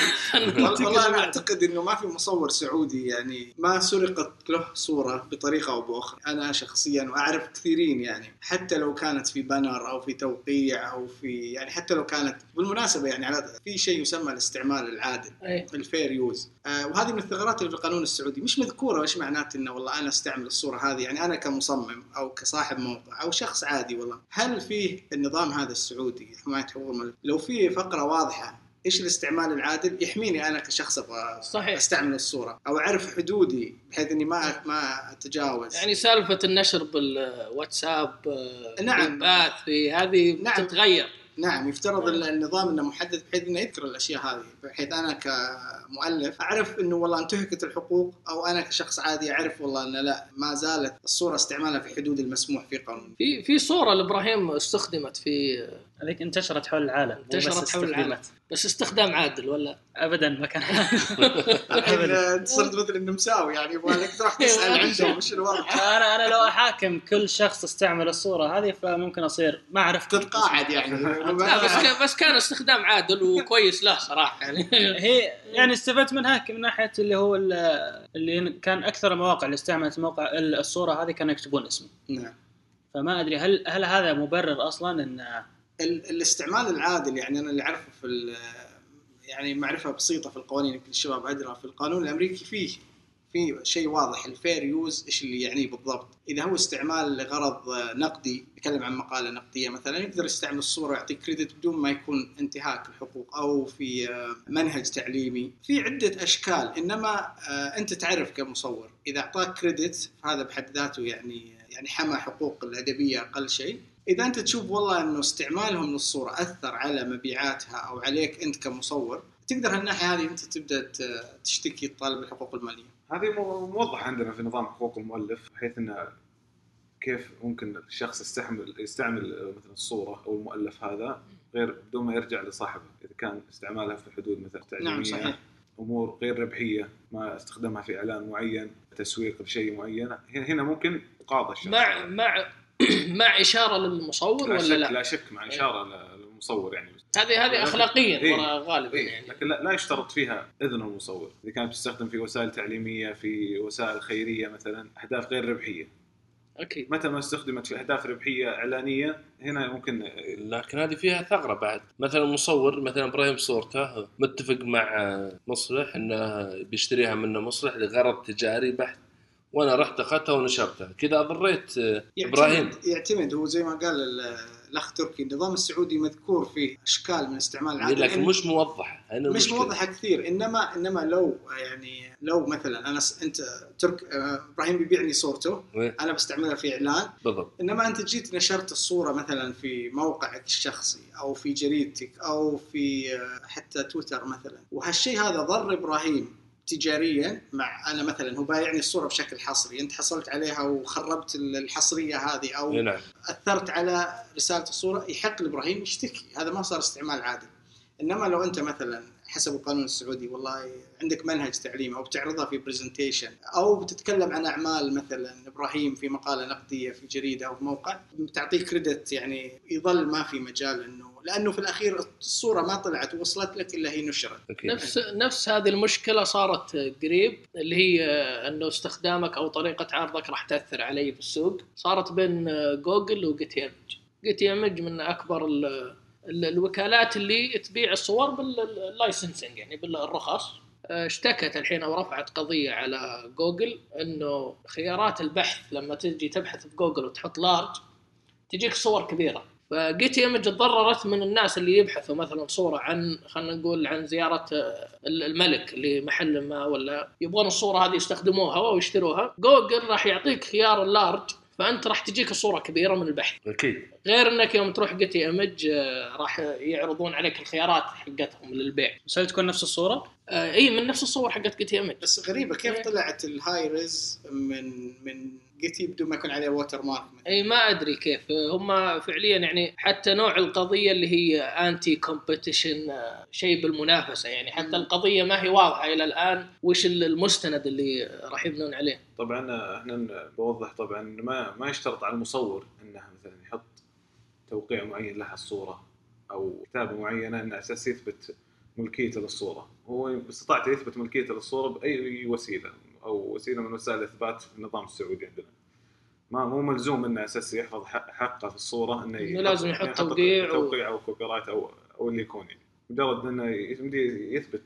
والله انا اعتقد انه ما في مصور سعودي يعني ما سرقت له صوره بطريقه او باخرى، انا شخصيا واعرف كثيرين يعني حتى لو كانت في بانر او في توقيع او في يعني حتى لو كانت بالمناسبه يعني على في شيء يسمى الاستعمال العادل الفير يوز، وهذه من الثغرات اللي في القانون السعودي مش مذكوره، وايش معناته انه والله انا استعمل الصوره هذه يعني انا كمصمم او كصاحب موقع او شخص عادي والله. هل فيه النظام هذا السعودي حمايه حقوق الملك لو فيه فقره واضحه إيش الاستعمال العادل يحميني أنا كشخص أستعمل الصورة أو أعرف حدودي بحيث إني ما أتجاوز يعني سالفة النشر بالواتساب نعم في هذه نعم. تتغير نعم يفترض النظام أنه محدد بحيث أنه يذكر الأشياء هذه بحيث أنا كمؤلف أعرف أنه والله انتهكت الحقوق أو أنا كشخص عادي أعرف والله أنه لا ما زالت الصورة استعمالها في حدود المسموح في قانون. في صورة لإبراهيم استخدمت في هذيك انتشرت حول العالم، انتشرت حول العالم بس استخدام عادل ولا ابدا ما كان عادل. صرت مثل النمساوي يعني يبغالك تروح تسال عنده وش الوضع. انا لو احاكم كل شخص استعمل الصوره هذه فممكن اصير ما اعرف تتقاعد يعني. بس كان استخدام عادل وكويس له صراحه يعني. هي يعني استفدت منها من ناحيه اللي هو اللي كان اكثر المواقع اللي استعملت موقع الصوره هذه كانوا يكتبون اسمه. نعم. فما ادري هل هذا مبرر اصلا ان الاستعمال العادل يعني. أنا اللي أعرفه في يعني معرفة بسيطة في القوانين، يمكن الشباب أدرى في القانون الأمريكي فيه شيء واضح، الفير يوز إيش اللي يعنيه بالضبط. إذا هو استعمال لغرض نقدي، نتكلم عن مقالة نقدية مثلا، يقدر يستعمل الصورة يعطيك كريدت بدون ما يكون انتهاك الحقوق أو في منهج تعليمي، في عدة أشكال. إنما أنت تعرف كمصور إذا أعطاك كريدت هذا بحد ذاته يعني حمى حقوق الأدبية أقل شيء. إذا أنت تشوف والله أنه استعمالهم للصورة أثر على مبيعاتها أو عليك أنت كمصور، تقدر هالناحية هذه أنت تبدأ تشتكي طالب الحقوق المالية. هذه موضحة عندنا في نظام حقوق المؤلف، بحيث أنه كيف ممكن الشخص يستعمل مثلا الصورة أو المؤلف هذا غير بدون ما يرجع لصاحبه، إذا كان استعمالها في حدود مثلا تعليمية. نعم، أمور غير ربحية، ما استخدمها في إعلان معين، تسويق لشيء معين، هنا ممكن قاضي الشخص مع إشارة للمصور ولا لا؟ لا شك مع إشارة للمصور يعني. هذه أخلاقيا غالبا يعني. لكن لا يشترط فيها إذن المصور. إذا كانت تستخدم في وسائل تعليمية، في وسائل خيرية مثلا، أهداف غير ربحية. أوكي. متى ما استخدمت في أهداف ربحية إعلانية هنا ممكن. لكن هذه فيها ثغرة بعد. مثلا مصور مثلا إبراهيم صورته متفق مع مصلح إنه بيشتريها منه مصلح لغرض تجاري بحت. وانا رحت اخذتها ونشرتها كذا، اضريت ابراهيم. يعتمد هو زي ما قال الاخ تركي، النظام السعودي مذكور فيه اشكال من استعمال العادل، لكن مش موضحه. انا مش موضحه كثير. انما لو يعني لو مثلا انت ترك ابراهيم بيبيعني صورته انا بستعملها في اعلان بالضبط. انما انت جيت نشرت الصوره مثلا في موقعك الشخصي او في جريدتك او في حتى تويتر مثلا، وهالشيء هذا ضر ابراهيم تجاريا. مع أنا مثلا هو بايعني الصورة بشكل حصري، أنت حصلت عليها وخربت الحصرية هذه أو يلعب. أثرت على رسالة الصورة، يحق لإبراهيم يشتكي. هذا ما صار استعمال عادل. إنما لو أنت مثلا حسب القانون السعودي والله عندك منهج تعليمي أو بتعرضها في بريزنتيشن أو بتتكلم عن أعمال مثلا إبراهيم في مقالة نقدية في جريدة أو في موقع، بتعطيك كريدت يعني. يظل ما في مجال إنه، لأنه في الأخير الصورة ما طلعت ووصلت لك إلا هي نشرت. نفس هذه المشكلة صارت قريب، اللي هي أنه استخدامك أو طريقة عرضك راح تأثر عليه في السوق. صارت بين جوجل وجيتي إيمج. جيتي إيمج من أكبر الوكالات اللي تبيع الصور باللايسنسنج يعني بالرخص. اشتكت الحين أو رفعت قضية على جوجل أنه خيارات البحث لما تجي تبحث في جوجل وتحط لارج تجيك صور كبيرة. فجيت إيمج تضررت من الناس اللي يبحثوا مثلا صورة عن، خلنا نقول عن زيارة الملك لمحل ما، ولا يبغون الصورة هذه يستخدموها ويشتروها. جوجل راح يعطيك خيار اللارج، فأنت راح تجيك الصورة كبيرة من البحث. أكيد. غير أنك يوم تروح جيتي إيمج راح يعرضون عليك الخيارات حقتهم للبيع. مسألة تكون نفس الصورة؟ أي من نفس الصور حقت جيتي إيمج. بس غريبة كيف طلعت الهاي ريز من جيتي بدون ما يكون عليه ووتر مارك. أي ما أدري كيف هم فعليا يعني. حتى نوع القضية اللي هي أنتي كومبيتيشن، شيء بالمنافسة يعني. حتى القضية ما هي واضحة إلى الآن وش المستند اللي راح يبنون عليه. طبعا احنا بوضح طبعا ما يشترط على المصور أنه مثلا يحط توقيع معين لها الصورة أو كتابة معينة أن أساس يثبت ملكيته للصورة. هو استطاع يثبت ملكيته للصورة بأي وسيلة أو وسيلة من وسائل الإثبات في النظام السعودي عندنا. ما مو ملزوم إنه أساسي يحفظ حقه في الصورة، إنه لازم يحط توقيع أو كوبيرايت أو اللي يكون يعني. مجرد إنه يمدي يثبت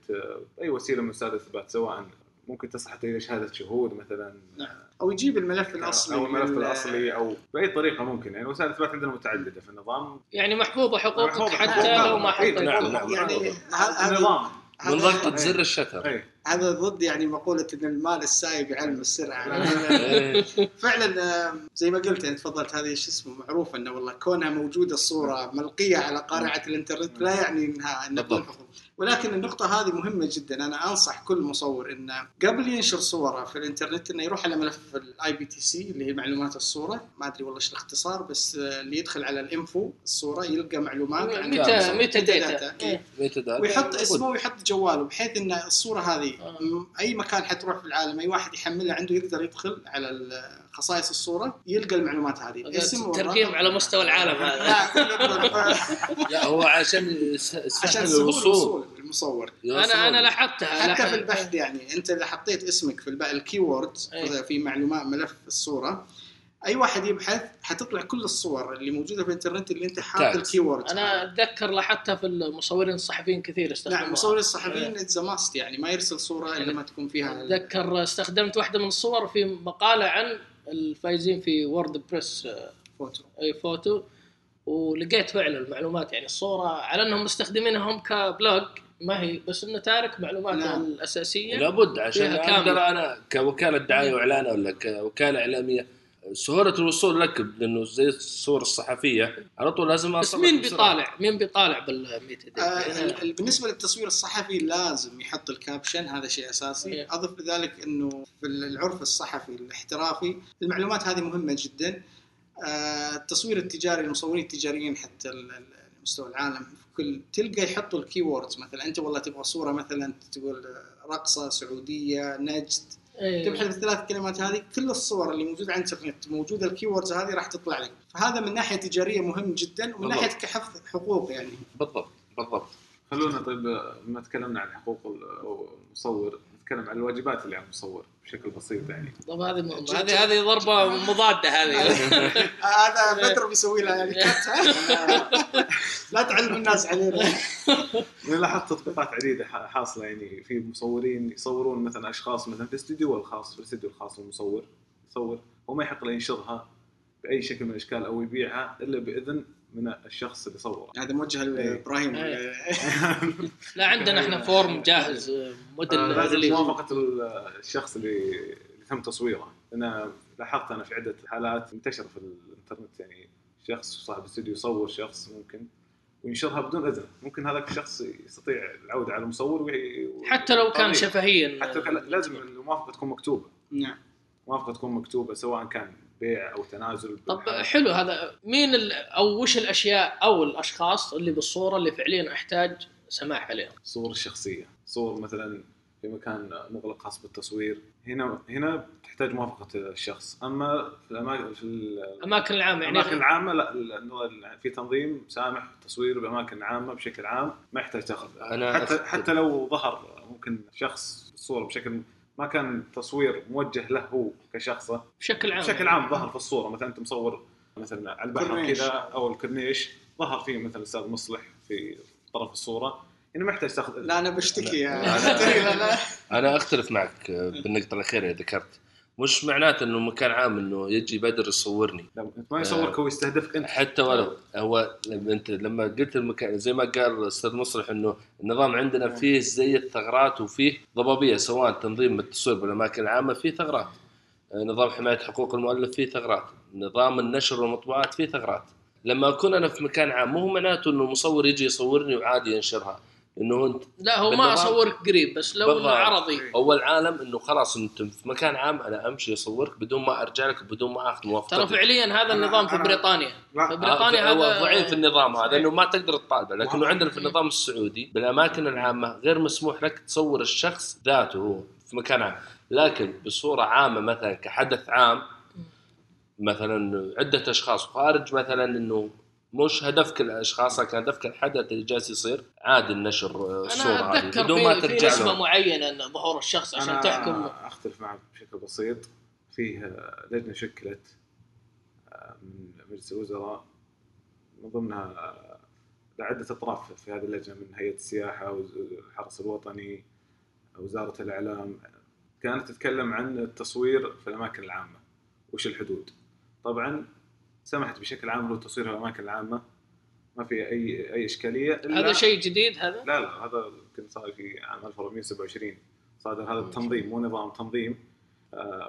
أي وسيلة من وسائل الإثبات، سواء ممكن تصح إلى شهادة شهود مثلا، أو يجيب الملف الأصلي أو بأي طريقة ممكن يعني. وسائل الإثبات عندنا متعددة في النظام يعني، محفوظة حقوقك حتى لو ما حطيت يعني. النظام من ضغطة زر الشتر. هذا ضد يعني مقولة إن المال السايب يعلم السرعة. فعلا زي ما قلت أنت تفضلت، هذه شو اسمه معروف إنه والله كونها موجودة الصورة ملقية على قارعة الإنترنت لا يعني إنها نقطة، ولكن النقطة هذه مهمة جدا. أنا أنصح كل مصور إنه قبل ينشر صوره في الإنترنت إنه يروح على ملف الIPTC اللي هي معلومات الصورة، ما أدري والله إيش الاختصار، بس اللي يدخل على الإنفو الصورة يلقى معلومات عن ميتا داتا ويحط اسمه ويحط جواله، بحيث إن الصورة هذه أي مكان حتروح في العالم أي واحد يحملها عنده يقدر يدخل على خصائص الصورة يلقى المعلومات هذه. تركيب على مستوى العالم هذا. لا هو عشان الوصول المصور. أنا لاحظتها حتى في البحث، يعني أنت إذا حطيت اسمك في الكيورد في معلومات ملف الصورة أي واحد يبحث حتطلع كل الصور اللي موجودة في الإنترنت اللي أنت حاط الكيورد. أنا أتذكر لاحظتها في المصورين الصحفيين كثير استخدموها. نعم المصورين الصحفيين اتزماست يعني ما يرسل صورة إلا ما تكون فيها. أتذكر استخدمت واحدة من الصور في مقالة عن الفايزين في وورد بريس فوتو أي فوتو، ولقيت فعلا المعلومات يعني الصورة على أنهم مستخدمينهم كبلوج، ما هي بس إنه تارك معلوماته الأساسية. لابد عشان أقدر أنا كوكالة دعاية وإعلان ولا كوكالة إعلامية سهولة الوصول لك، لأنه زي الصور الصحفية على طول لازم أصلاً. مين بيطالع بالميتا داتا؟ بالنسبة للتصوير الصحفي لازم يحط الكابشن، هذا شيء أساسي. أضف لذلك إنه في العرف الصحفي الاحترافي المعلومات هذه مهمة جدا. التصوير التجاري المصورين التجاريين حتى مستوى العالم في كل تلقى يحطوا الكيوردز، مثلا أنت والله تبغى صورة مثلا تقول رقصة سعودية نجد، تبحث بالثلاث كلمات هذه كل الصور اللي موجودة على الإنترنت موجودة الكيوردز هذه راح تطلع لك. فهذا من ناحية تجارية مهم جدا، ومن ناحية كحفظ حقوق يعني. بالضبط. خلونا طيب ما تكلمنا عن حقوق المصور، نتكلم عن الواجبات اللي على المصور بشكل بسيط يعني. طب هذه ضربة مضادة هذه. هذا بدر بيسوي لها يعني لا تعلم الناس علينا. لاحظت تطبيقات عديدة حاصلة يعني في مصورين يصورون مثلا أشخاص مثلا في الاستوديو الخاص المصور يصور وما يحق له ينشرها بأي شكل من الأشكال أو يبيعها إلا بإذن من الشخص اللي صوره. هذا موجه لإبراهيم. لا عندنا احنا فورم جاهز موديل لازم موافقة الشخص اللي تم تصويره. انا لاحظت في عدة حالات منتشرة في الانترنت، يعني شخص صاحب استوديو يصور شخص ممكن وينشرها بدون إذن، ممكن هذاك الشخص يستطيع العودة على المصور حتى لو كان شفهيا. حتى لازم الموافقة تكون مكتوبة. نعم موافقة تكون مكتوبة سواء كان بيع أو تنازل. طب حلو هذا. مين أو وش الأشياء أو الأشخاص اللي بالصورة اللي فعليا أحتاج سماح عليهم؟ صور الشخصية، صور مثلا في مكان مغلق خاص بالتصوير، هنا تحتاج موافقة الشخص. أما في الأماكن العامة يعني لا، لأنه في تنظيم سامح التصوير بأماكن عامة بشكل عام ما يحتاج تأخذ. حتى لو ظهر ممكن شخص الصورة بشكل ما كان تصوير موجه له هو كشخصه بشكل عام ظهر في الصوره، مثلا انت مصور مثلا على البحر كذا او الكورنيش ظهر فيه مثلا استاذ مصلح في طرف الصوره، يعني ما يحتاج تاخذ. لا انا بشتكي انا اختلف معك بالنقطه الاخيره ذكرت، مش معناته انه مكان عام انه يجي بدر يصورني، لا ما يصورك هو يستهدفك انت حتى ولو هو. انت لما قلت المكان زي ما قال الاستاذ مصلح انه النظام عندنا فيه زي الثغرات وفيه ضبابيه، سواء تنظيم التصوير بالاماكن العامه فيه ثغرات، نظام حمايه حقوق المؤلف فيه ثغرات، نظام النشر والمطبوعات فيه ثغرات. لما اكون انا في مكان عام مو معناته انه مصور يجي يصورني وعادي ينشرها، انه انت لا هو ما اصورك قريب بس لو انه عرضي. اول عالم انه خلاص انت في مكان عام انا امشي اصورك بدون ما ارجع لك بدون ما اخذ موافقه. ترى فعليا هذا النظام في بريطانيا هذا ضعيف النظام هذا انه ما تقدر تطالبه، لكنه عندنا في النظام السعودي بالاماكن العامه غير مسموح لك تصور الشخص ذاته هو في مكان عام، لكن بصوره عامه مثلا كحدث عام مثلا عده اشخاص خارج مثلا انه مش هدفك الاشخاص لكن هدفك الحدث اللي جالس يصير عادي النشر صوره عادي بدون ما ترجع له. نسبه معينه ان ظهور الشخص عشان تحكم. اختلف معك بشكل بسيط. فيه لجنه شكلت من مجلس الوزراء من ضمنها عده اطراف في هذه اللجنه، من هيئه السياحه والحرس الوطني وزاره الاعلام، كانت تتكلم عن التصوير في الاماكن العامه وش الحدود. طبعا سمحت بشكل عام للتصوير في الأماكن العامة ما في أي إشكالية. هذا شيء جديد هذا؟ لا هذا كان صار في عام 1427 صادر هذا التنظيم، مو نظام، تنظيم.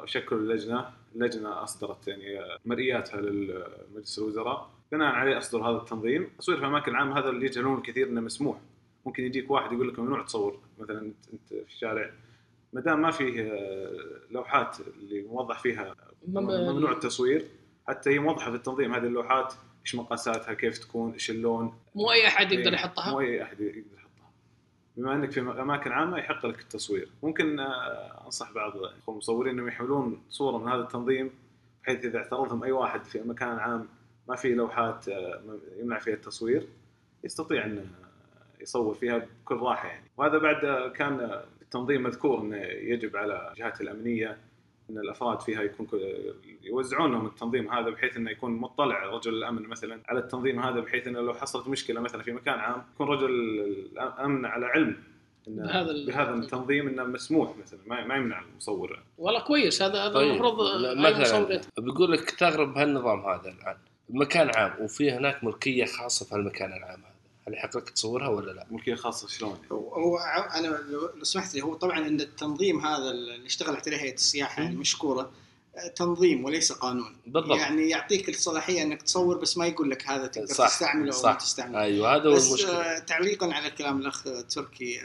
وشكلوا اللجنه، اللجنه اصدرت يعني مرئياتها لمجلس الوزراء، بناء عليه اصدر هذا التنظيم. تصوير في اماكن عامه هذا اللي يجهلون الكثير انه مسموح. ممكن يجيك واحد يقول لك ممنوع تصور مثلا انت في الشارع، ما دام ما فيه لوحات اللي موضح فيها ممنوع التصوير، حتى هي موضحه في التنظيم هذه اللوحات ايش مقاساتها، كيف تكون، ايش اللون، مو اي احد يقدر يحطها، مو اي احد يقدر يحطها. بما انك في اماكن عامه يحق لك التصوير. ممكن انصح بعض المصورين انهم يحولون صوره من هذا التنظيم، بحيث اذا اعترضهم اي واحد في مكان عام ما فيه لوحات يمنع فيها التصوير، يستطيع انه يصور فيها بكل راحه يعني. وهذا بعد كان التنظيم مذكور انه يجب على الجهات الامنيه ان الافراد فيها يكون يوزعون لهم التنظيم هذا، بحيث انه يكون مطلع رجل الامن مثلا على التنظيم هذا، بحيث انه لو حصلت مشكله مثلا في مكان عام يكون رجل الامن على علم بهذا التنظيم انه مسموح مثلا، ما يمنع المصور. والله كويس، هذا المفروض. مثلا بيقول لك تغرب هالنظام هذا الان، مكان عام وفيه هناك ملكيه خاصه في هالمكان العام، هل حقك تصورها ولا لا؟ ملكية خاصة شلون؟ هو أنا لو سمحت لي، هو طبعاً إن التنظيم هذا اللي اشتغلت عليه هيئة السياحة يعني مشكورة، تنظيم وليس قانون. بالضبط. يعني يعطيك الصلاحية إنك تصور، بس ما يقول لك هذا تقدر تستعمله أو ما تستعمله. أيوة، هذا هو المشكلة. تعليقاً على كلام الأخ تركي،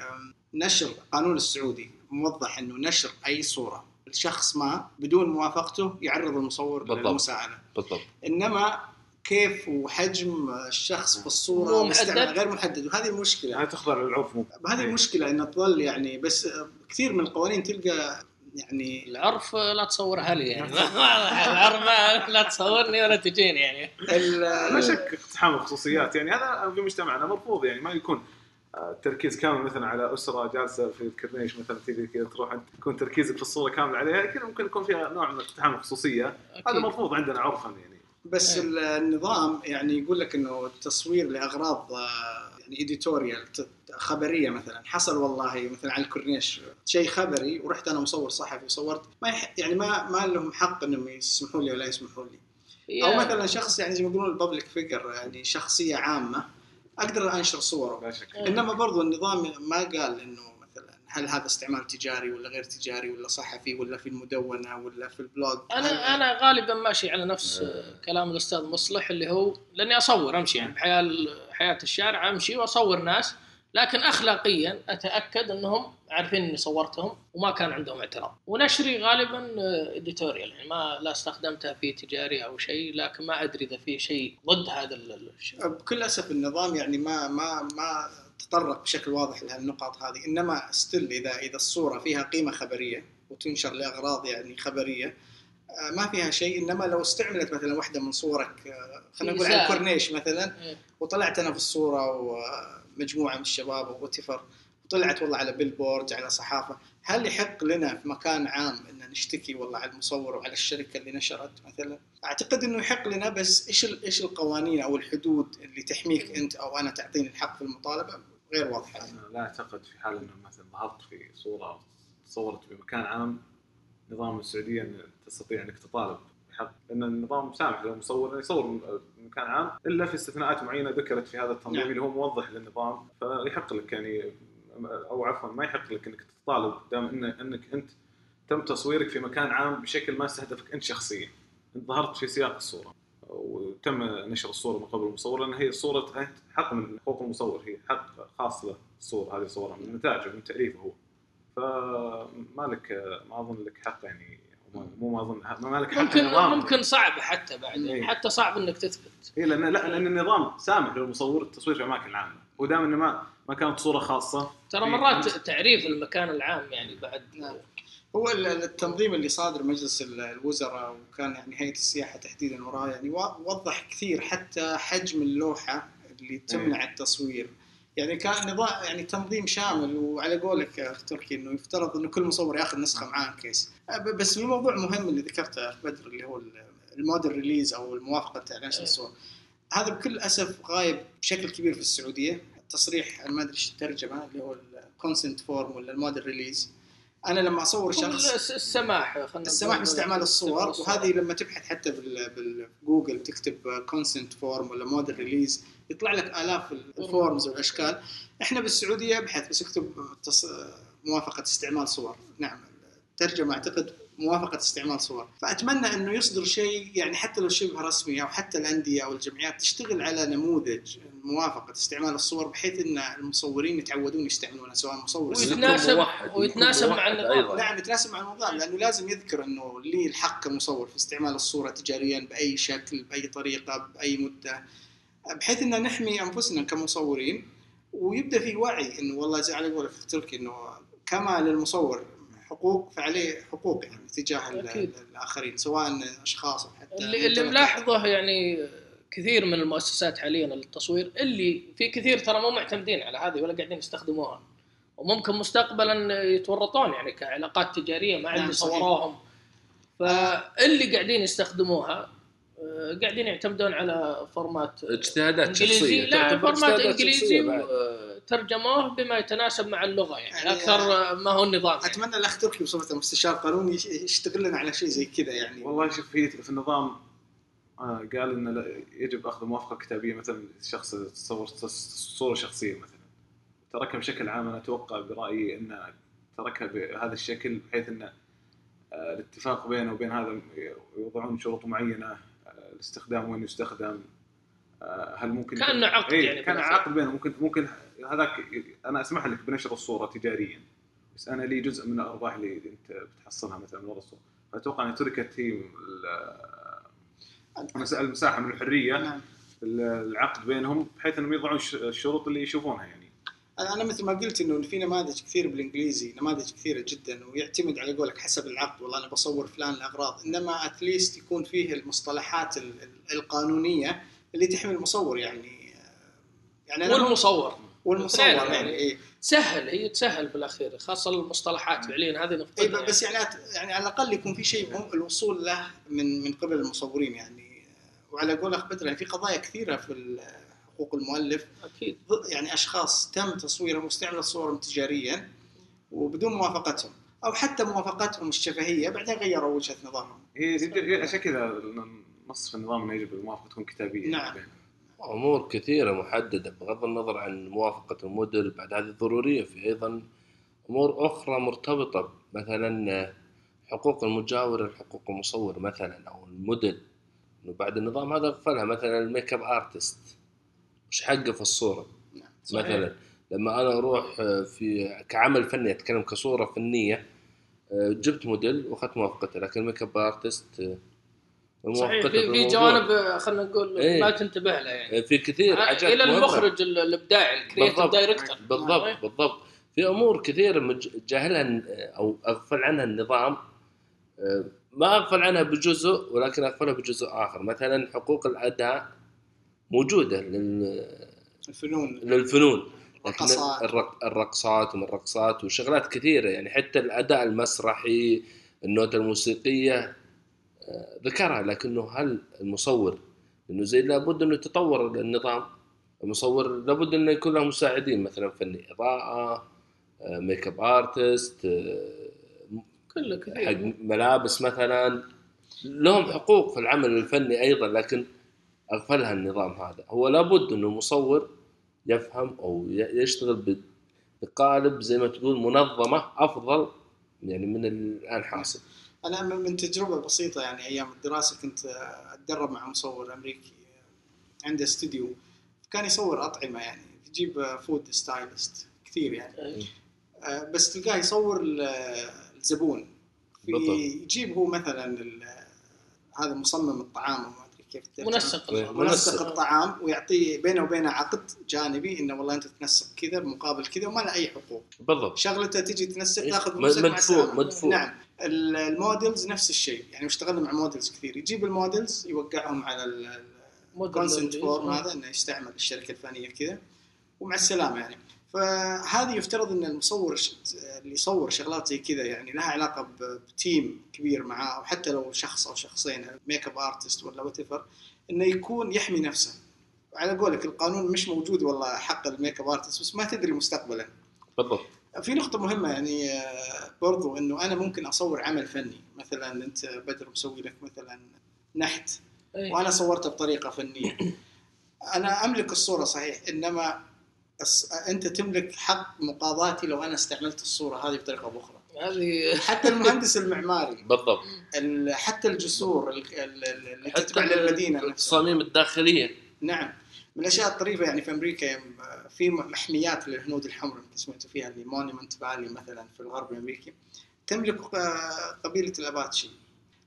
نشر قانون السعودي موضح إنه نشر أي صورة الشخص ما بدون موافقته يعرض المصور للمساءلة. بالضبط. إنما كيف وحجم الشخص في الصورة مستعمل غير محدد، وهذه المشكلة. هتخضع للعرف. هذه المشكلة إن تظل يعني، بس كثير من القوانين تلقى يعني العرف لا تصورها لي يعني. العرف لا تصورني ولا تجيني يعني. لا شك اقتحام الخصوصيات يعني هذا في مجتمعنا مرفوض يعني، ما يكون تركيز كامل مثلا على أسرة جالسة في الكورنيش مثلا تيجي كذا تروح يكون تركيزك في الصورة كامل عليها كذا، ممكن يكون فيها نوع من اقتحام الخصوصية. هذا مرفوض عندنا عرفا يعني. بس النظام يعني يقول لك انه التصوير لاغراض يعني اديتوريال خبريه، مثلا حصل والله مثلا على الكورنيش شيء خبري ورحت انا مصور صحفي وصورت، ما يعني ما لهم حق انهم يسمحوا لي ولا يسمحوا لي. او مثلا شخص يعني زي ما يقولون الببليك فيجر، يعني شخصيه عامه اقدر انشر صوره. انما برضو النظام ما قال انه هل هذا استعمال تجاري ولا غير تجاري، ولا صحفي ولا في المدونة ولا في البلوج. أنا غالبا ماشي على نفس كلام الأستاذ مصلح، اللي هو لأني أصور أمشي يعني بحياة الشارع أمشي وأصور ناس، لكن أخلاقيا أتأكد أنهم عارفين أني صورتهم وما كان عندهم اعتراض. ونشري غالبا إديتوريال يعني، لا استخدمتها في تجاري أو شيء، لكن ما أدري إذا في شيء ضد هذا الشيء. بكل أسف النظام يعني ما تطرق بشكل واضح لهالنقاط هذه. إنما استل إذا الصورة فيها قيمة خبرية وتنشر لأغراض يعني خبرية ما فيها شيء. إنما لو استعملت مثلا واحدة من صورك، خلينا نقول على الكورنيش مثلا، وطلعت أنا في الصورة ومجموعة من الشباب وغتفر، وطلعت والله على بيلبورد على صحافة، هل يحق لنا في مكان عام إن نشتكي والله على المصور وعلى الشركة اللي نشرت مثلا؟ أعتقد إنه يحق لنا، بس إيش القوانين أو الحدود اللي تحميك أنت أو أنا تعطيني الحق في المطالبة غير واضحة. أنا لا أعتقد في حال إنه مثلا ظهرت في صورة صورت بمكان عام، نظام السعودية إن تستطيع إنك تطالب بحق، لأن النظام سامح للمصور إنه يصور مكان عام إلا في استثناءات معينة ذكرت في هذا التنظيم اللي هو موضح للنظام. فيحق لك يعني، أو عفوا ما يحق لك إنك تطالب دام إنك أنت تم تصويرك في مكان عام بشكل ما استهدفك أنت شخصيا. أنت ظهرت في سياق الصورة وتم نشر الصورة من قبل المصور، لأن هي الصورة حق من حقوق المصور، هي حق خاص له الصورة. هذه صورة من نتاجه ومن تأليفه هو، فمالك ما أظن لك حق يعني، مو ما أظن مالك حق. ممكن صعب حتى بعد يعني، حتى صعب إنك تثبت. إيه، لأن النظام سامح للمصور التصوير في أماكن عامة، ودام إنه ما كانت صورة خاصة. ترى مرات تعريف المكان العام يعني بعد. هو التنظيم اللي صادر مجلس الوزراء وكان يعني هيئة السياحة تحديدا وراه يعني وضح كثير، حتى حجم اللوحة اللي تمنع التصوير يعني. كان نظام يعني تنظيم شامل، وعلى قولك يا أخي تركي إنه يفترض إنه كل مصور يأخذ نسخة معاه كيس. بس في موضوع مهم اللي ذكرته أخ بدر، اللي هو المودل ريليز أو الموافقة على نشر الصور، هذا بكل أسف غايب بشكل كبير في السعودية. التصريح ما أدري إيش الترجمة اللي هو الكونسنت فورم ولا المودل ريليز، انا لما اصور شخص السماح باستعمال الصور، وهذه لما تبحث حتى بالجوجل تكتب كونسنت فورم ولا موديل ريليز يطلع لك الاف الفورمز والاشكال. احنا بالسعوديه ابحث بس اكتب موافقه استعمال صور، نعم ترجمه اعتقد موافقه استعمال صور. فاتمنى انه يصدر شيء يعني حتى لو شبه رسمي، او حتى الانديه او الجمعيات تشتغل على نموذج موافقه استعمال الصور بحيث ان المصورين يتعودون يستعملونها، سواء مصور ويتناسب مع النظام. نعم يتناسب مع النظام، لانه لازم يذكر انه لي الحق كمصور في استعمال الصوره تجاريا باي شكل باي طريقه باي مده، بحيث ان نحمي انفسنا كمصورين. ويبدا في وعي انه والله زي على قول في تركي انه كما للمصور حقوق فعليه حقوق يعني تجاه الآخرين، سواء أشخاص حتى اللي ملاحظه يعني كثير من المؤسسات حاليا للتصوير اللي في كثير ترى مو معتمدين على هذه ولا قاعدين يستخدموها، وممكن مستقبلا يتورطون يعني كعلاقات تجارية مع اللي صوروهم. فاللي قاعدين يستخدموها قاعدين يعتمدون على فورمات اجتهادات شخصية، لا فورمات إنجليزي ترجموه بما يتناسب مع اللغة يعني أكثر ما هو النظام. أتمنى الأخ تركي بصفة مستشار قانوني يشتغل لنا على شيء زي كذا يعني. والله شوف في النظام قال إنه يجب أخذ موافقة كتابية مثلا شخص تصور صورة شخصية مثلا، تركها بشكل عام أنا أتوقع برأيي إنه تركها بهذا الشكل بحيث إنه الاتفاق بينه وبين هذا يوضعون شروط معينة الاستخدام وين يستخدم، هل ممكن كأنه عقد يعني كان عقد بينه ممكن هذاك انا اسمح لك بنشر الصوره تجاريا بس انا لي جزء من الارباح اللي انت بتحصلها مثلا من الصوره. فاتوقع ان تركت هي المساحه من الحريه العقد بينهم بحيث انهم يضعون الشروط اللي يشوفونها يعني. انا مثل ما قلت انه في نماذج كثير بالانجليزي، نماذج كثيره جدا، ويعتمد على قولك حسب العقد والله انا بصور فلان الاغراض، انما اتليست يكون فيه المصطلحات القانونيه اللي تحمل المصور يعني والمصور يعني إيه؟ سهل، هي تسهل بالاخير خاصه المصطلحات فعليا هذه نفقدها بس يعني على الاقل يكون في شيء الوصول له من قبل المصورين يعني. وعلى قول اخ بدر يعني في قضايا كثيره في حقوق المؤلف اكيد يعني اشخاص تم تصويرهم واستعمال صورهم تجاريا وبدون موافقتهم او حتى موافقتهم الشفهيه بعدين غيروا وجهه نظرهم. هي عشان كذا نصف النظام يجب الموافقة تكون كتابية. نعم. أمور كثيرة محددة بغض النظر عن موافقة المدير بعد هذه الضرورية. في أيضا أمور أخرى مرتبطة مثلا حقوق المجاور حقوق المصور مثلا أو الموديل، وبعد النظام هذا غفلها مثلا الميك اب آرتست مش حقه في الصورة. نعم. مثلا لما أنا أروح في كعمل فني أتكلم كصورة فنية جبت موديل وأخذت موافقته، لكن الميك اب آرتست صحيح في جوانب خلنا نقول ما تنتبه لها يعني في كثير حاجات إلى المخرج الإبداعي الكرياتيف دايركتور. بالضبط في أمور كثيرة جاهلها أو أغفل عنها النظام، ما أغفل عنها بجزء ولكن أغفلها بجزء آخر. مثلا حقوق الأداء موجودة للفنون الرقصات ومن الرقصات وشغلات كثيرة يعني، حتى الأداء المسرحي النوتة الموسيقية ذكرها، لكنه هل المصور انه زي لابد انه يتطور النظام، المصور لابد انه يكون له مساعدين مثلا فني اضاءه ميك اب ارتست كله حق ملابس مثلا لهم حقوق في العمل الفني ايضا، لكن اغفلها النظام هذا. هو لابد انه المصور يفهم او يشتغل بقالب زي ما تقول منظمه افضل يعني من الان حاصل. أنا من تجربة بسيطة يعني أيام الدراسة كنت أتدرب مع مصور أمريكي عنده استوديو كان يصور أطعمة يعني يجيب فود ستايلست كثير يعني، بس تلقاه يصور الزبون يجيب هو مثلا هذا مصمم الطعام وما أدري كيف منسق الطعام ويعطيه بينه وبينه عقد جانبي إنه والله أنت تنسق كذا بمقابل كذا وما له أي حقوق. بالضبط شغلته تجي تنسق تاخذ مدفوع. نعم المودلز نفس الشيء يعني اشتغلنا مع مودلز كثير، يجيب المودلز يوقعهم على الكونسنت فورم هذا انه يستعمل الشركه الفلانيه كذا ومع السلامه يعني. فهذه يفترض ان المصور اللي يصور شغلات زي كذا يعني لها علاقه بتيم كبير معاه، او حتى لو شخص او شخصين ميك اب ارتست ولا واتفر انه يكون يحمي نفسه. على قولك القانون مش موجود والله حق الميك اب ارتست بس ما تدري مستقبلا. بالضبط في نقطة مهمة يعني برضو إنه أنا ممكن أصور عمل فني، مثلا أنت بدر مسوي لك مثلا نحت وأنا صورته بطريقة فنية، أنا أملك الصورة صحيح، إنما أنت تملك حق مقاضاتي لو أنا استعملت الصورة هذه بطريقة أخرى. حتى المهندس المعماري بالضبط، حتى الجسور اللي تتبع للمدينة، التصاميم الداخلية. نعم، من الأشياء الطريفة يعني في أمريكا في محميات للهنود الحمر أنت سمعتوا فيها، اللي مونيمنت فالي مثلا في الغرب الأمريكي تملك قبيلة الأباتشي،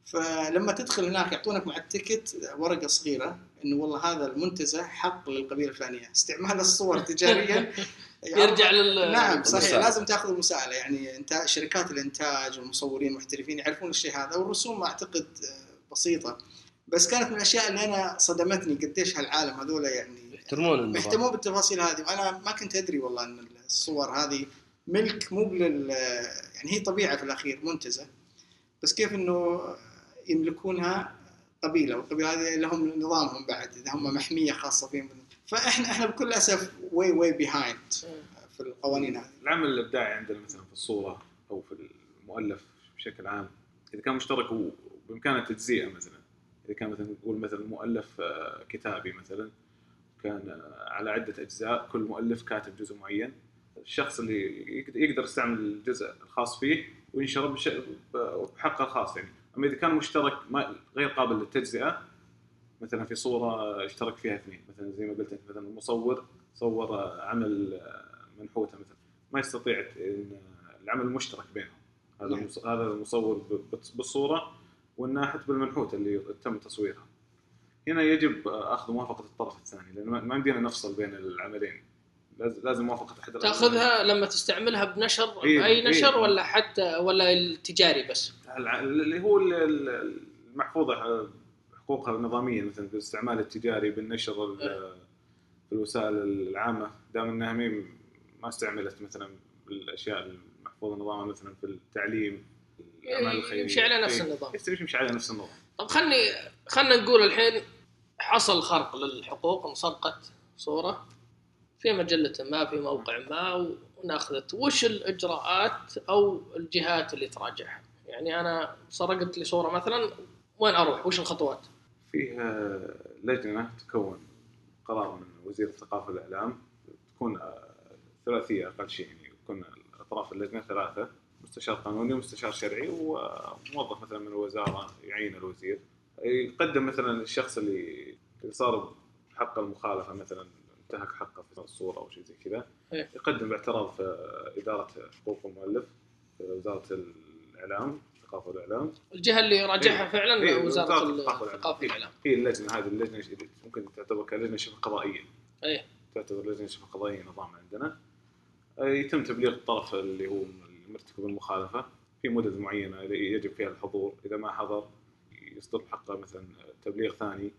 فلما تدخل هناك يعطونك مع التيكت ورقة صغيرة إنه والله هذا المنتزه حق للقبيلة الفلانية، استعمال الصور تجاريا يرجع لل نعم صحيح، لازم تاخذ المساءلة يعني، انت شركات الإنتاج والمصورين المحترفين يعرفون الشيء هذا، والرسوم أعتقد بسيطة، بس كانت من الأشياء اللي أنا صدمتني قديش هالعالم هذولا يعني يهتمون بالتفاصيل هذه، وأنا ما كنت أدري والله إن الصور هذه ملك مو بال يعني، هي طبيعة في الأخير منتزه، بس كيف إنه يملكونها قبيلة، والقبيلة هذه لهم نظامهم بعد، إذا هم محمية خاصة فيهم، فإحنا بكل أسف way behind في القوانين هذه. العمل الإبداعي عندنا مثلا في الصورة أو في المؤلف بشكل عام إذا كان مشترك وبإمكانه تجزئه، مثلا إذا كان مثلا نقول مثلا مؤلف كتابي مثلا كان على عدة أجزاء، كل مؤلف كاتب جزء معين، الشخص اللي يقدر يستعمل الجزء الخاص فيه وينشره بحقه الخاص يعني. أما إذا كان مشترك ما غير قابل للتجزئة، مثلا في صورة اشترك فيها اثنين مثلا زي ما قلت أنت، مثلا المصور صور عمل منحوتة مثلا، ما يستطيع العمل المشترك بينهم، هذا المصور بالصورة والناحت بالمنحوتة اللي تم تصويرها. هنا يجب أخذ موافقة الطرف الثاني، لأن ما يمدينا نفصل بين العملين، لازم موافقة أحد العملين. تأخذها لما تستعملها بنشر أي نشر ولا حتى ولا التجاري بس؟ اللي هو المحفوظة حقوقها النظامية مثلا في الاستعمال التجاري بالنشر في الوسائل العامة، دام أنها ما استعملت مثلا بالأشياء المحفوظة نظامها مثلا في التعليم، يمشي على نفس النظام. يمشي على نفس النظام. طب خلنا نقول الحين حصل خرق للحقوق، انسرقت صورة في مجلة ما في موقع ما وناخذت، وش الإجراءات أو الجهات اللي تراجعها؟ يعني أنا سرقت لي صورة مثلا، وين أروح؟ وش الخطوات؟ فيها لجنة تكون قرار من وزير الثقافة والإعلام، تكون ثلاثية أقل شيء يعني، يكون أطراف اللجنة ثلاثة، مستشار قانوني ومستشار شرعي وموظف مثلا من الوزارة يعين الوزير، يقدم مثلا الشخص اللي صار حق المخالفة مثلا انتهك حقه في الصورة أو شيء زي كذا، يقدم باعتراض في إدارة حقوق المؤلف في وزارة الإعلام الثقافة والإعلام. الجهة اللي راجعها فعلا وزارة الثقافة والإعلام، هي اللجنة هذه، اللجنة ممكن تعتبر كلجنة شبه قضائية، تعتبر لجنة شبه قضائية نظام عندنا، يتم تبليغ الطرف اللي هو مرتكب المخالفة في مدة معينة يجب فيها الحضور، إذا ما حضر يصدر حقه مثلا تبليغ ثاني،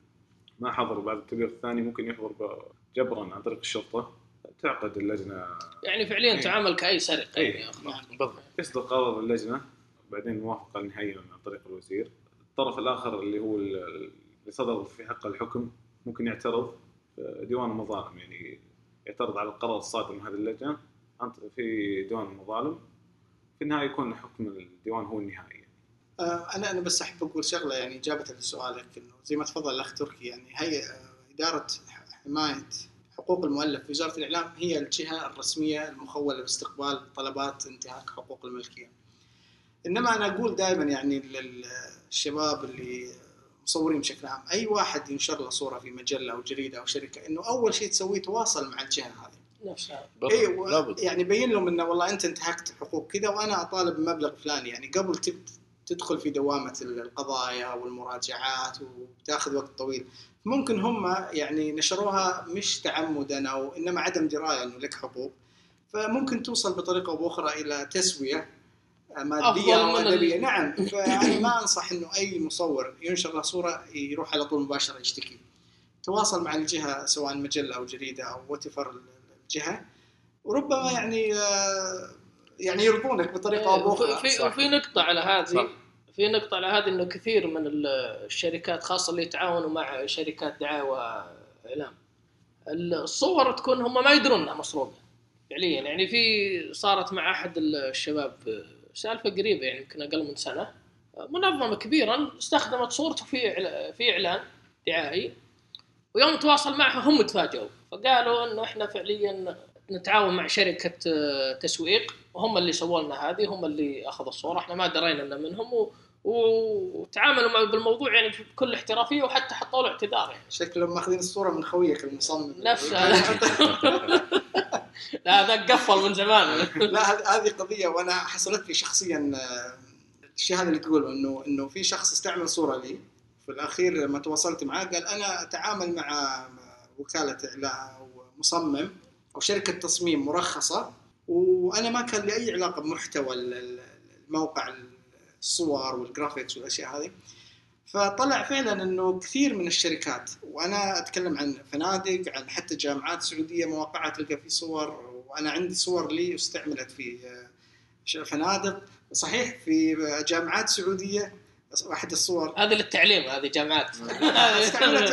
ما حضر بعد التبليغ الثاني ممكن يحضر جبرا عن طريق الشرطة، تعقد اللجنة يعني فعليا تعامل كأي سرقة يعني. بالضبط، يصدر قرار اللجنة بعدين الموافقة النهائية عن طريق الوزير. الطرف الآخر اللي هو اللي صدر في حقه الحكم ممكن يعترض ديوان المظالم، يعني يعترض على القرار الصادر من هذه اللجنة في ديوان المظالم، في النهاية يكون حكم الديوان هو النهائي. أنا بس أحب أقول شغلة يعني إجابة لسؤالك، إنه زي ما تفضل الأخ تركي يعني، هي إدارة حماية حقوق المؤلف في وزارة الإعلام هي الجهة الرسمية المخولة باستقبال طلبات انتهاك حقوق الملكية. إنما أنا أقول دائما يعني للشباب اللي مصورين بشكل عام، أي واحد ينشر له صورة في مجلة أو جريدة أو شركة، إنه أول شيء تسويه تواصل مع الجهة هذه. ايوه يعني بين لهم انه والله انت انتهكت حقوق كذا، وانا اطالب بمبلغ فلاني، يعني قبل تدخل في دوامه القضايا والمراجعات وتاخذ وقت طويل. ممكن هم يعني نشروها مش تعمدا او انما عدم درايه انه لك حقوق، فممكن توصل بطريقه او اخرى الى تسويه ماديه او ادبيه. نعم، فانا ما انصح انه اي مصور ينشر له صوره يروح على طول مباشره يشتكي، تواصل مع الجهه سواء مجله او جريده او واتفر جهة، وربما يعني يرضونك بطريقة أو أخرى. في نقطة على هذه إنه كثير من الشركات خاصة اللي يتعاونوا مع شركات دعاية وإعلام، الصور تكون هم ما يدرون إنها مسروقة، فعليا يعني في صارت مع أحد الشباب سالفة قريبة يعني يمكن أقل من سنة، منظمة كبيرة استخدمت صورته في إعلان دعائي، ويوم تواصل معهم هم تفاجئوا فقالوا إنه إحنا فعليا نتعاون مع شركة تسويق وهم اللي سووا لنا هذه، هم اللي أخذوا الصورة، إحنا ما درينا إنه منهم وتعاملوا مع بالموضوع يعني بكل احترافية، وحتى حطوا له اعتذار يعني. شكلهم ماخذين الصورة من خويك المصمم نفسها. لا هذا قفل من زمان. لا هذه قضية وأنا حصلت لي شخصيا الشيء هذا اللي تقوله، إنه في شخص استعمل صورة لي في الأخير ما تواصلت معاه قال أنا أتعامل مع وكالة إعلان ومصمم أو شركة تصميم مرخصة، وأنا ما كان لي أي علاقة بمحتوى الموقع الصور والجرافيكس والأشياء هذه. فطلع فعلا أنه كثير من الشركات، وأنا أتكلم عن فنادق عن حتى جامعات سعودية مواقعها تلقى في صور، وأنا عندي صور لي استعملت في فنادق، صحيح في جامعات سعودية واحد الصور هذه للتعليم، هذه جامعات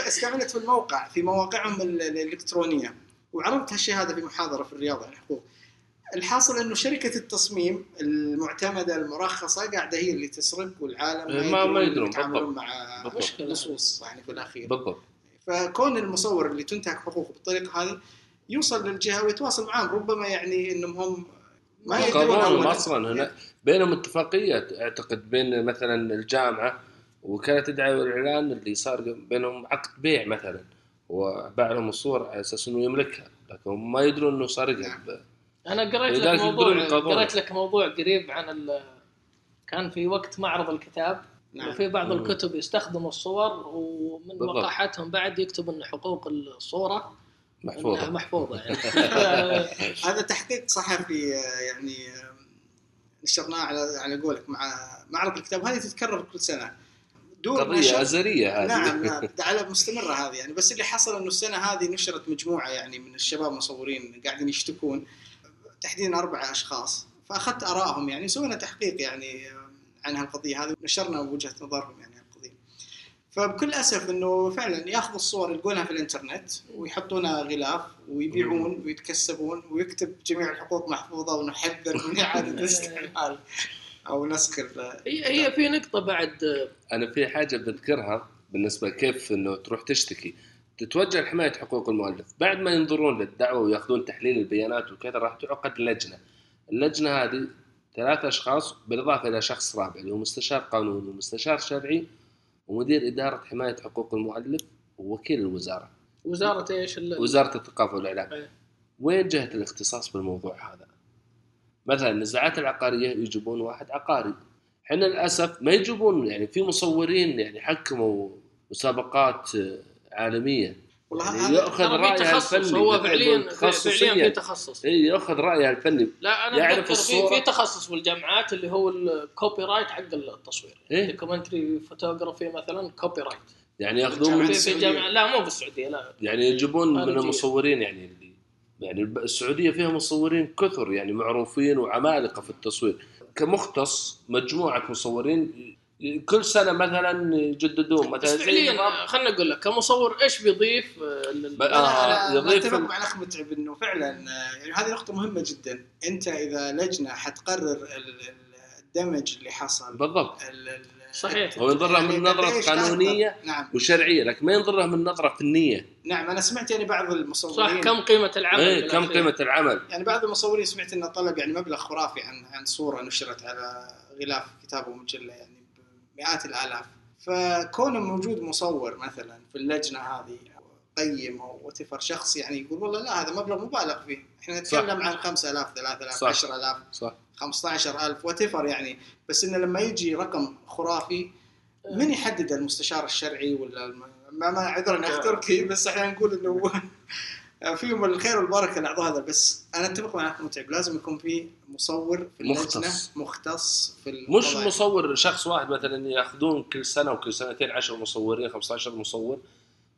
استعملت في الموقع في مواقعهم الإلكترونية، وعرضت هالشيء هذا في محاضرة في الرياض عن الحقوق. الحاصل انه شركه التصميم المعتمده المرخصه قاعده هي اللي تسرق، والعالم ما يدرون يتعاملون مع نصوص يعني في الاخير بالضبط. فكون المصور اللي تنتهك حقوقه بالطريقه هذه يوصل للجهه ويتواصل معهم، ربما يعني انهم هم ما يدرون اصلا هنا بينهم اتفاقيه، اعتقد بين مثلا الجامعه وكانت تدعي الاعلان اللي صار بينهم عقد بيع مثلا، وباع لهم الصور على اساس انه يملكها، لكن ما يدرون انه سرقها. أنا قريت لك موضوع قريب عن كان في وقت معرض الكتاب، نعم. وفي بعض الكتب يستخدموا الصور، ومن وقاحتهم بعد يكتب أن حقوق الصورة محفوظة يعني. هذا تحقيق صحفي يعني نشرناه على قولك مع معرض الكتاب، هذه تتكرر كل سنة قضية أزلية هذه. نعم على مستمرة هذه يعني، بس اللي حصل أنه السنة هذه نشرت مجموعة يعني من الشباب مصورين قاعدين يشتكون تحديداً 4 أشخاص، فأخذت آرائهم يعني سوينا تحقيق يعني عن هالقضية هذه، ونشرنا وجهة نظرهم يعني هالقضية. فبكل أسف إنه فعلاً يأخذوا الصور يلقونها في الإنترنت ويحطونها غلاف ويبيعون ويتكسبون، ويكتب جميع الحقوق محفوظة ونحذر من إعادة استعمال أو نسخ. هي في نقطة بعد أنا في حاجة بذكرها بالنسبة كيف إنه تروح تشتكي تتوجه لحماية حقوق المؤلف، بعد ما ينظرون للدعوة ويأخذون تحليل البيانات وكذا راح تعقد اللجنة هذه 3 أشخاص بالإضافة إلى شخص رابع اللي هو مستشار قانوني ومستشار شرعي ومدير إدارة حماية حقوق المؤلف ووكيل الوزارة. وزارة إيش؟ وزارة الثقافة والإعلام. وين جهة الاختصاص بالموضوع هذا؟ مثلا النزاعات العقارية يجيبون واحد عقاري، حنا للأسف ما يجيبون يعني في مصورين يعني حكموا مسابقات عالمية والله، يأخذ رأيها الفني، هو فعليا في تخصص، يأخذ رأيها الفني. لا أنا أعرف في تخصص بالجامعات اللي هو الكوبي رايت حق التصوير، الكومنتري فوتوغرافي مثلا كوبي رايت يعني يأخذون من الجامعة. لا مو بالسعودية، لا يعني يجيبون من المصورين يعني اللي يعني السعودية فيها مصورين كثر يعني معروفين وعمالقة في التصوير، كمختص مجموعة مصورين كل سنة مثلا يجددون مثلا. خلنا نقول لك كمصور ايش بيضيف يضيف مع الاخ متعب انه فعلا يعني هذه نقطة مهمة جدا. انت اذا لجنة حتقرر الدمج اللي حصل بالضبط صحيح، هو ينظرها من نظرة قانونية وشرعية، لكن ما ينظرها من نظرة فنية. نعم أنا سمعت يعني بعض المصورين كم قيمة العمل، كم قيمة العمل يعني بعض المصورين سمعت إنه طلب يعني مبلغ خرافي عن صورة نشرت على غلاف كتاب ومجلة يعني مئات الآلاف. فكون موجود مصور مثلا في اللجنة هذه قيم أو وتفر شخص يعني يقول والله لا هذا مبلغ مبالغ فيه، إحنا نتكلم عن 5,000 3,000 10,000 15,000 وتفر يعني، بس إنه لما يجي رقم خرافي من يحدد؟ المستشار الشرعي ولا ما عذرا أختركي، بس إحنا نقول إنه فيهم الخير والبركة الأعضاء هذا. بس أنا أتفق معك متعب، لازم يكون في مصور في اللجنة مختص في مش مصور شخص واحد مثلا يأخذون كل سنة وكل سنتين 10 مصورين 15 مصور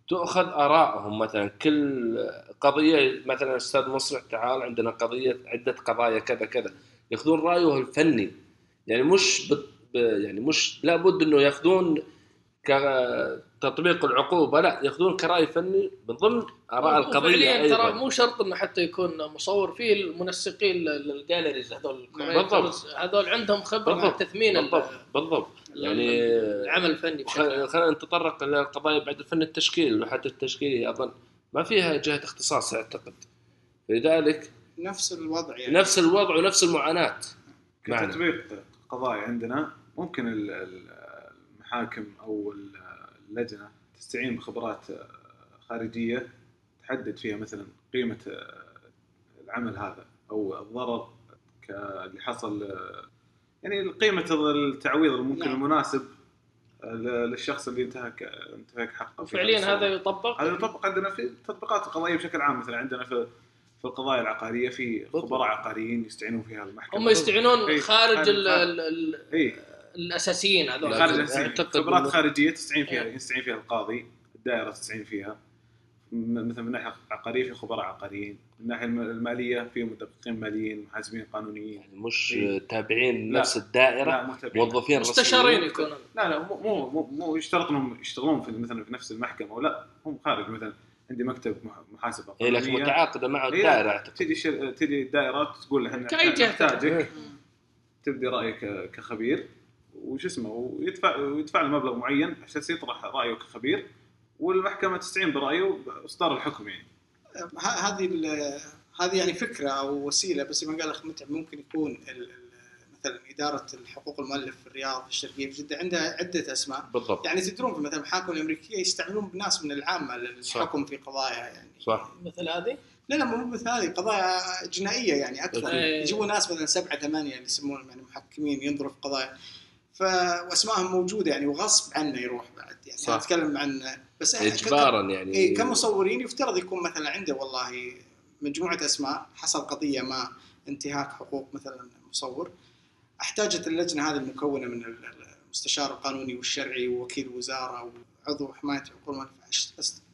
تأخذ آرائهم. مثلا كل قضية مثلا أستاذ مصرح تعال عندنا قضية عدة قضايا كذا كذا، يأخذون رأيه الفني يعني مش يعني مش لابد إنه يأخذون كتطبيق العقوبه، لا ياخذون كرأي فني من ضمن اراء القضيه. ايضا ترى مو شرط انه حتى يكون مصور، فيه المنسقين الجاليريز هذول هذول عندهم خبره مع تثمين بالضبط يعني العمل الفني. خلينا نتطرق للقضايا بعد الفن التشكيلي، وحتى التشكيلي اظن ما فيها جهه اختصاص اعتقد، لذلك نفس الوضع يعني نفس الوضع ونفس المعاناه. تطبيق قضايا عندنا ممكن المحاكم أو اللجنة تستعين بخبرات خارجية تحدد فيها مثلا قيمة العمل هذا أو الضرر اللي حصل، يعني قيمة التعويض الممكن المناسب للشخص اللي انتهك حقه. فعليا هذا يطبق، هذا يطبق عندنا في التطبيقات القضائية بشكل عام. مثلا عندنا في القضايا العقارية في خبراء عقاريين يستعينون فيها المحكمة، هم يستعينون خارج الأساسيين هذول، خبرات خارجية تستعين فيها يستعين فيها القاضي، الدائرة تستعين فيها مثلا من ناحية عقارية في خبراء عقاريين، من ناحية المالية في مدققين ماليين، محاسبين قانونيين، مش تابعين نفس الدائرة، موظفين مستشارين يكونون، لا مو يشتغلون في مثلا في نفس المحكمة، ولا هم خارج. مثلا عندي مكتب محاسبة قانونية لكن متعاقدة مع الدائرة، تجي الدائرة تقول احنا نحتاجك تبدي رأيك كخبير وش اسمه، ويدفع المبلغ معين عشان يطرح رأيه كخبير، والمحكمة تستعين برأيه وإصدار الحكم. يعني هذه يعني فكرة أو وسيلة، بس ما قال أخ متعب ممكن يكون مثلا إدارة الحقوق المؤلف في الرياض في الشرقية في جدة عندها عدة أسماء بالضبط. يعني تدرون في مثلا محاكم الأمريكية يستعملون بناس من العامة للحكم في قضايا يعني صح. مثل هذه لا مو مثل هذه قضايا جنائية يعني أكثر يجوا ناس مثلا 7-8 يعني يسمونهم يعني محكمين ينظروا في قضايا واسمائهم موجوده يعني وغصب عنه يروح بعد يعني نتكلم عن بس اجبارا يعني اي كمصورين يفترض يكون مثلا عنده والله مجموعه اسماء حصل قضيه ما انتهاك حقوق مثلا مصور، احتاجت اللجنه هذه المكونه من المستشار القانوني والشرعي ووكيل وزاره وعضو حمايه حقوق المالك،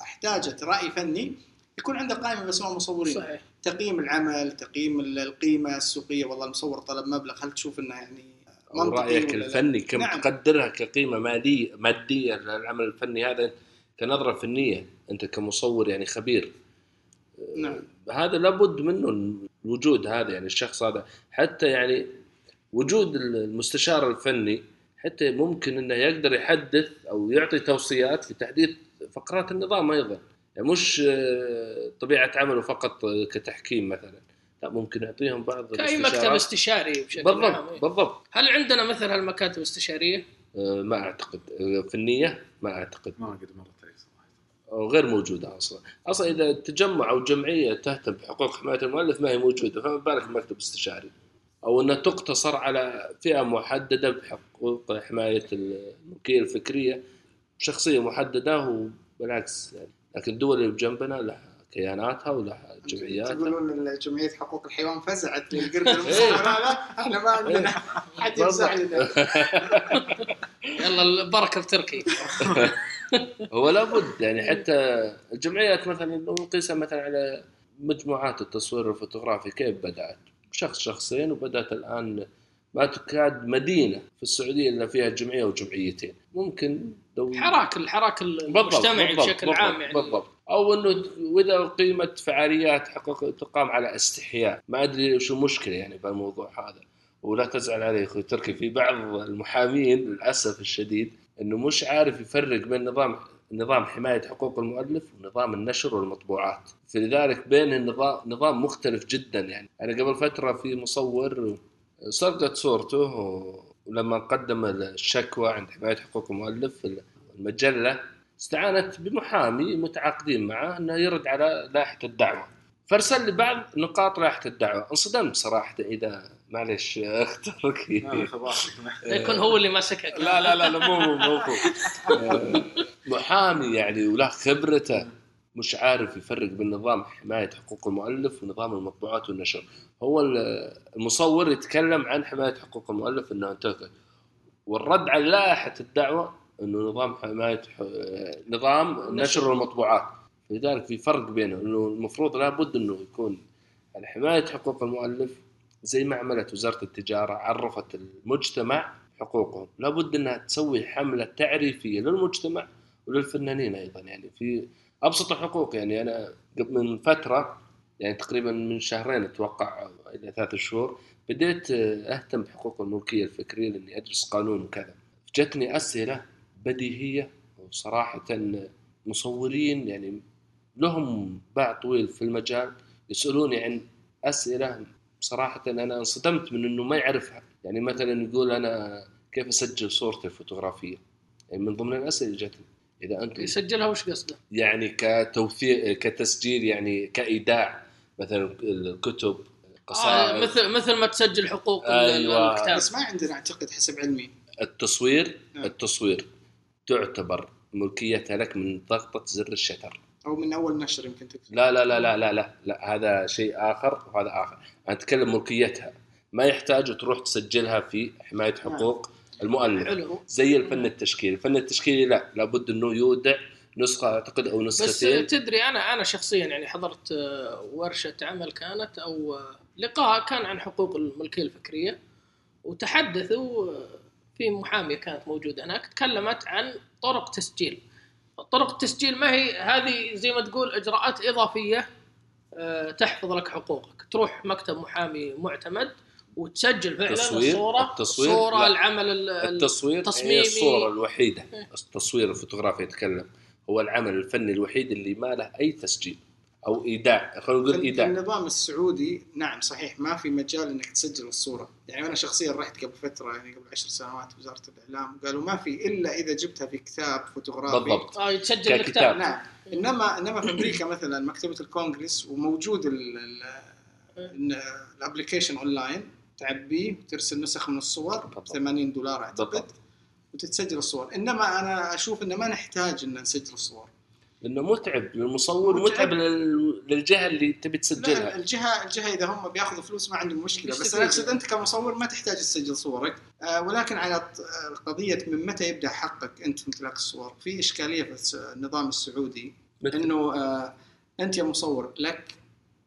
احتاجت راي فني يكون عنده قائمه باسماء مصورين صحيح. تقييم العمل، تقييم القيمه السوقيه، والله المصور طلب مبلغ هل تشوف انه يعني رأيك الفني كم نعم. تقدرها كقيمة مالية مادية للعمل الفني هذا كنظرة فنية أنت كمصور يعني خبير نعم. هذا لابد منه الوجود هذا يعني الشخص هذا، حتى يعني وجود المستشار الفني حتى ممكن أنه يقدر يحدث أو يعطي توصيات في تحديث فقرات النظام أيضا، يعني مش طبيعة عمله فقط كتحكيم مثلا، ممكن يعطيهم بعض كأي مكتب استشاري بشكل بالضبط. عام بالضبط. هل عندنا مثل هالمكاتب الاستشارية؟ ما أعتقد فنية، ما أعتقد ما قد مرت علي صراحة، أو غير موجودة أصلا إذا تجمع أو جمعية تهتم بحقوق حماية المؤلف ما هي موجودة، فما بالك مكتب استشاري أو أنه تقتصر على فئة محددة بحقوق حماية الملكية الفكرية شخصية محددة وبالعكس يعني. لكن الدول اللي بجنبنا لها كياناتها ولا جمعيات، تقولون جمعية حقوق الحيوان فزعت للقرد المصور هذا احنا ما عندنا حد يزعل لنا يلا البركه بتركي هو لابد يعني حتى الجمعيات مثلا نقيسها مثلا على مجموعات التصوير الفوتوغرافي كيف بدأت شخص شخصين وبدأت الآن ما تكاد مدينة في السعودية إلا فيها جمعية وجمعيتين، ممكن الحراك المجتمعي بشكل عام يعني بالضبط. أو إنه وإذا قيمة فعاليات حقوق تقام على استحياء، ما أدري شو مشكلة يعني بالموضوع هذا، ولا تزعل علي أخوي تركي، في بعض المحامين للأسف الشديد إنه مش عارف يفرق بين نظام حماية حقوق المؤلف ونظام النشر والمطبوعات، فلذلك بين النظام مختلف جدا يعني. أنا قبل فترة في مصور سرقت صورته، ولما قدم الشكوى عند حماية حقوق المؤلف المجلة استعانت بمحامي متعاقدين معه أنه يرد على لائحة الدعوة، فارسل لي بعض نقاط لائحة الدعوة، انصدمت صراحة إذا معلش اخترك يكون هو اللي ماسكك لا مو محامي يعني وله خبرته، مش عارف يفرق بين نظام حماية حقوق المؤلف ونظام المطبوعات والنشر. هو المصور يتكلم عن حماية حقوق المؤلف انه انتهك، والرد على لائحة الدعوة انه نظام حماية نظام نشر والمطبوعات، لذلك في فرق بينه، انه المفروض لابد انه يكون حماية حقوق المؤلف زي ما عملت وزارة التجارة، عرفت المجتمع حقوقهم. لابد أنها تسوي حملة تعريفية للمجتمع وللفنانين أيضا، يعني في أبسط الحقوق. يعني أنا من فترة، يعني تقريبا من شهرين أتوقع إلى 3 شهور، بديت أهتم بحقوق الملكية الفكرية لأني أدرس قانون وكذا. جتني أسئلة بديهية، وصراحة مصورين يعني لهم باع طويل في المجال يسألوني عن أسئلة صراحة أنا انصدمت من أنه ما يعرفها. يعني مثلا يقول أنا كيف أسجل صورتي الفوتوغرافية، يعني من ضمن الأسئلة اللي جتني. إذا أنت يسجلها وش قصده؟ يعني كتوثيق، كتسجيل، يعني كإيداع مثلا الكتب، قصائد، مثل ما تسجل حقوق الكتاب. بس ما عندنا أعتقد حسب علمي التصوير تعتبر ملكيتها لك من ضغطة زر الشتر أو من أول نشر يمكن تكتب. لا لا لا لا لا لا, لا. هذا شيء آخر وهذا آخر. أنا أتكلم ملكيتها، ما يحتاج تروح تسجلها في حماية حقوق المؤلف زي الفن التشكيلي. الفن التشكيلي لا، لابد أنه يودع نسخة أعتقد أو نسختين. بس تدري أنا شخصيا يعني حضرت ورشة عمل كانت أو لقاء كان عن حقوق الملكية الفكرية، وتحدثوا في محامية كانت موجودة هناك تكلمت عن طرق تسجيل. طرق التسجيل ما هي هذه زي ما تقول إجراءات إضافية تحفظ لك حقوقك. تروح مكتب محامي معتمد وتسجل فعلا الصورة العمل التصميمي. الصورة الوحيدة، التصوير الفوتوغرافي يتكلم، هو العمل الفني الوحيد اللي ما له أي تسجيل أو إيداع. خلونا نقول إيداع. النظام السعودي نعم صحيح ما في مجال إنك تسجل الصورة. يعني أنا شخصيا رحت قبل فترة، يعني قبل 10 سنوات، وزارة الإعلام قالوا ما في إلا إذا جبتها في كتاب فوتوغرافي بالضبط. يتسجل الكتاب نعم. إنما في أمريكا مثلا مكتبة الكونغرس وموجود الابليكيشن أونلاين، تعبيه وترسل نسخ من الصور $80 أعتقد وتتسجل الصور. إنما أنا أشوف إن ما نحتاج إن نسجل الصور، لأنه متعب للمصور، متعب للجهة اللي تبي تسجلها. الجهة إذا هم بياخذوا فلوس ما عندهم مشكلة، بس أنا أقصد أنت كمصور ما تحتاج تسجل صورك. ولكن على قضية من متى يبدأ حقك أنت في امتلاك الصور، في إشكالية في النظام السعودي إنه أنت يا مصور لك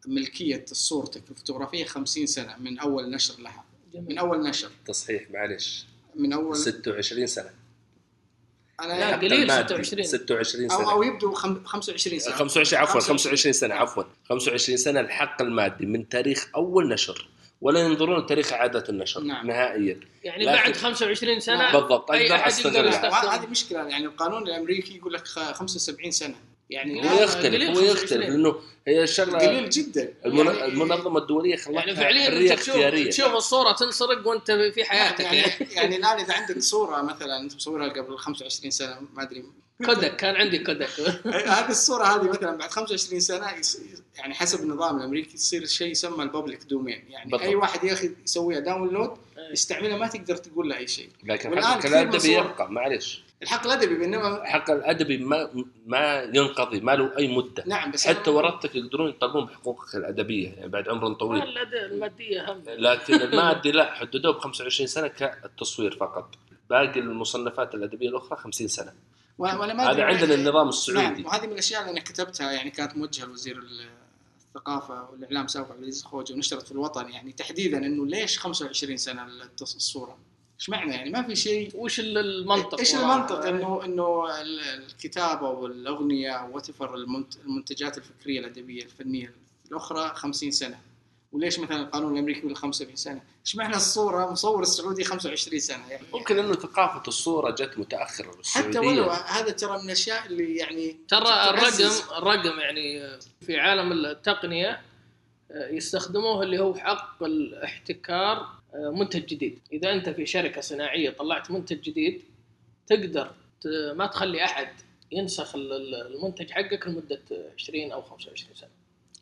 ملكية صورتك الفوتوغرافية 50 سنة من أول نشر لها. جميل. من أول نشر تصحيح معلش من أول 26 سنة أنا لا قليل 26 سنة أو يبدو 25 سنة 25 عفوا 25 سنة عفوا 25 سنة الحق المادي من تاريخ أول نشر، ولا ينظرون لتاريخ إعادة النشر. نعم. نهائيا يعني بعد 25 سنة. نعم. بالضبط أقدر أستغلها. هذه مشكلة، يعني القانون الأمريكي يقول لك 75 سنة يعني هو يختلف لأنه هي شغلة قليل جدا. المنظمة الدولية خلقتها حرية اختيارية، تشوف الصورة تنسرق وانت في حياتك يعني الآن إذا عندك صورة مثلا انت مصورها قبل 25 سنة ما أدري كودك كان عندي كودك هذه الصورة هذه مثلا بعد 25 سنة يعني حسب النظام الأمريكي تصير شيء يسمى البابليك دومين، يعني بطل. أي واحد ياخذ يسويها داونلود يستعملها ما تقدر تقول له أي شيء. لكن الحق الأدبي يبقى معلش الحق الأدبي بينما الحق الأدبي ما ينقضي، ما له أي مدة. نعم بس حتى ورثتك يقدرون يطالبون بحقوقك الأدبية يعني بعد عمر طويل. المادية هم لكن المادي لا، حددوه ب 25 سنة كالتصوير فقط، باقي المصنفات الأدبية الأخرى 50 سنة. هذا عندنا النظام السعودي. وهذه من الأشياء اللي أنا كتبتها، يعني كانت موجهة لوزير الثقافة والإعلام سابق عبد العزيز خوجة ونشرت في الوطن، يعني تحديدا إنه ليش 25 سنة الصورة؟ إيش معنى يعني ما في شيء؟ وش المنطق؟ إيش المنطق إنه الكتابة والأغنية وتفر المنتجات الفكرية الأدبية الفنية الأخرى 50 سنة، وليش مثلا القانون الأمريكي يقول 75 سنة؟ إيش معنى الصورة مصور السعودي 25 سنة؟ يعني ممكن إنه ثقافة الصورة جت متأخرة بالسعودية. حتى ولو هذا ترى من الأشياء اللي يعني ترى الرقم يعني في عالم التقنية يستخدموه اللي هو حق الاحتكار منتج جديد. إذا أنت في شركة صناعية طلعت منتج جديد تقدر ما تخلي أحد ينسخ المنتج حقك لمدة 20 أو 25 سنة.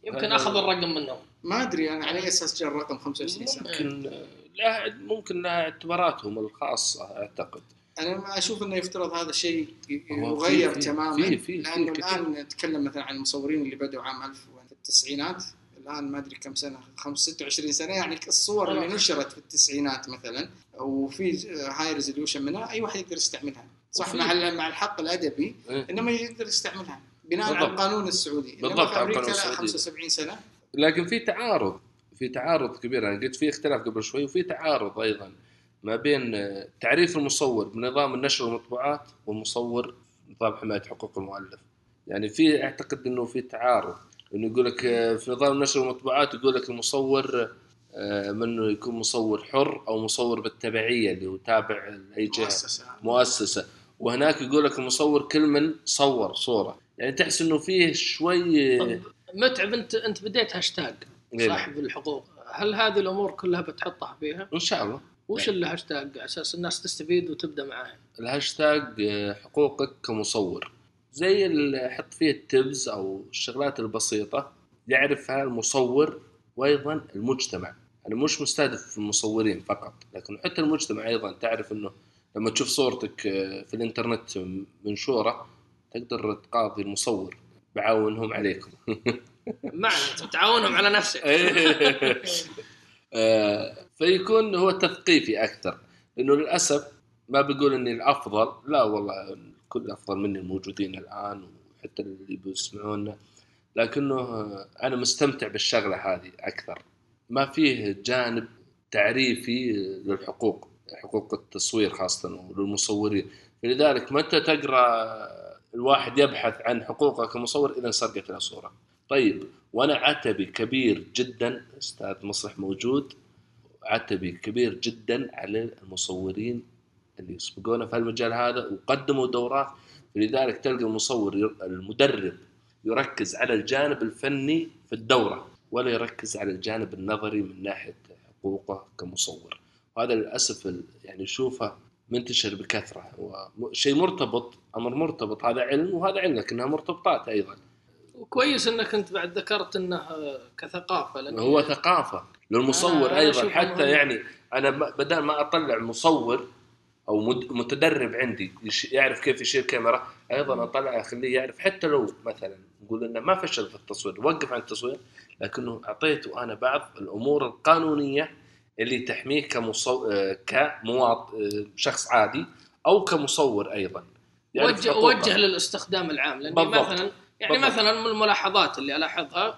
يمكن أخذ الرقم منهم ما أدري أنا على أساس جاء الرقم 25 سنة. ممكن لها اعتباراتهم الخاصة أعتقد. أنا ما أشوف أنه يفترض هذا الشيء يغير تماماً. لأنه الآن نتكلم مثلاً عن المصورين اللي بدأوا عام 1990 الآن ما أدري كم سنة 26 سنة، يعني الصور اللي نشرت في التسعينات مثلا وفي هاي ريزوليوشن منها أي واحد يقدر يستعملها صح مع الحق الأدبي إنما يقدر يستعملها بناء على القانون السعودي. بالضبط على القانون السعودي 75 سنة. لكن في تعارض كبير، أنا قلت في اختلاف قبل شوي وفي تعارض أيضا ما بين تعريف المصور بنظام النشر والمطبوعات والمصور نظام حماية حقوق المؤلف. يعني في اعتقد انه في تعارض، انه يقول لك في نظام النشر والمطبوعات يقول لك المصور منه يكون مصور حر او مصور بالتبعية اللي هو تابع لاي جهة مؤسسة، وهناك يقول لك المصور كل من صور صورة. يعني تحس انه فيه شوي. متعب، انت بديت هاشتاج صاحب الحقوق، هل هذه الامور كلها بتحطها فيها؟ ان شاء الله. وش الهاشتاج على اساس الناس تستفيد وتبدا معاهم؟ الهاشتاج حقوقك كمصور، زي اللي حط فيه التبز او الشغلات البسيطه يعرفها المصور وايضا المجتمع. انا مش مستهدف المصورين فقط، لكن حتى المجتمع ايضا تعرف انه لما تشوف صورتك في الانترنت منشوره تقدر تقاضي المصور، بعاونهم عليكم. معنى تعاونهم على نفسك. فيكون هو تثقيفي أكثر، لأنه للأسف ما بيقول أني الأفضل، لا والله كل أفضل مني الموجودين الآن وحتى اللي بيسمعونا، لكنه أنا مستمتع بالشغلة هذه أكثر. ما فيه جانب تعريفي للحقوق، حقوق التصوير خاصة وللمصورين. فلذلك ما أنت تقرأ الواحد يبحث عن حقوقه كمصور إذا سرقت له صورة. طيب، وأنا عتبي كبير جدا أستاذ مصلح موجود، عتبي كبير جدا على المصورين اللي يسبقونا في المجال هذا وقدموا دورات. لذلك تلقى المصور المدرب يركز على الجانب الفني في الدورة ولا يركز على الجانب النظري من ناحية حقوقه كمصور. وهذا للأسف يعني نشوفه منتشر بكثرة، وشيء مرتبط، أمر مرتبط، هذا علم وهذا علم لكنها مرتبطات أيضا. وكويس انك انت بعد ذكرت انه كثقافه، لأن هو ثقافه للمصور ايضا. حتى يعني انا بدل ما اطلع مصور او متدرب عندي يعرف كيف يشيل كاميرا، ايضا اطلع اخليه يعرف، حتى لو مثلا نقول انه ما فشل في التصوير، وقف عن التصوير، لكنه اعطيته انا بعض الامور القانونيه اللي تحميه كشخص عادي او كمصور ايضا. يعني وجه للاستخدام العام، لان مثلا يعني بالضبط. مثلا من الملاحظات اللي ألاحظها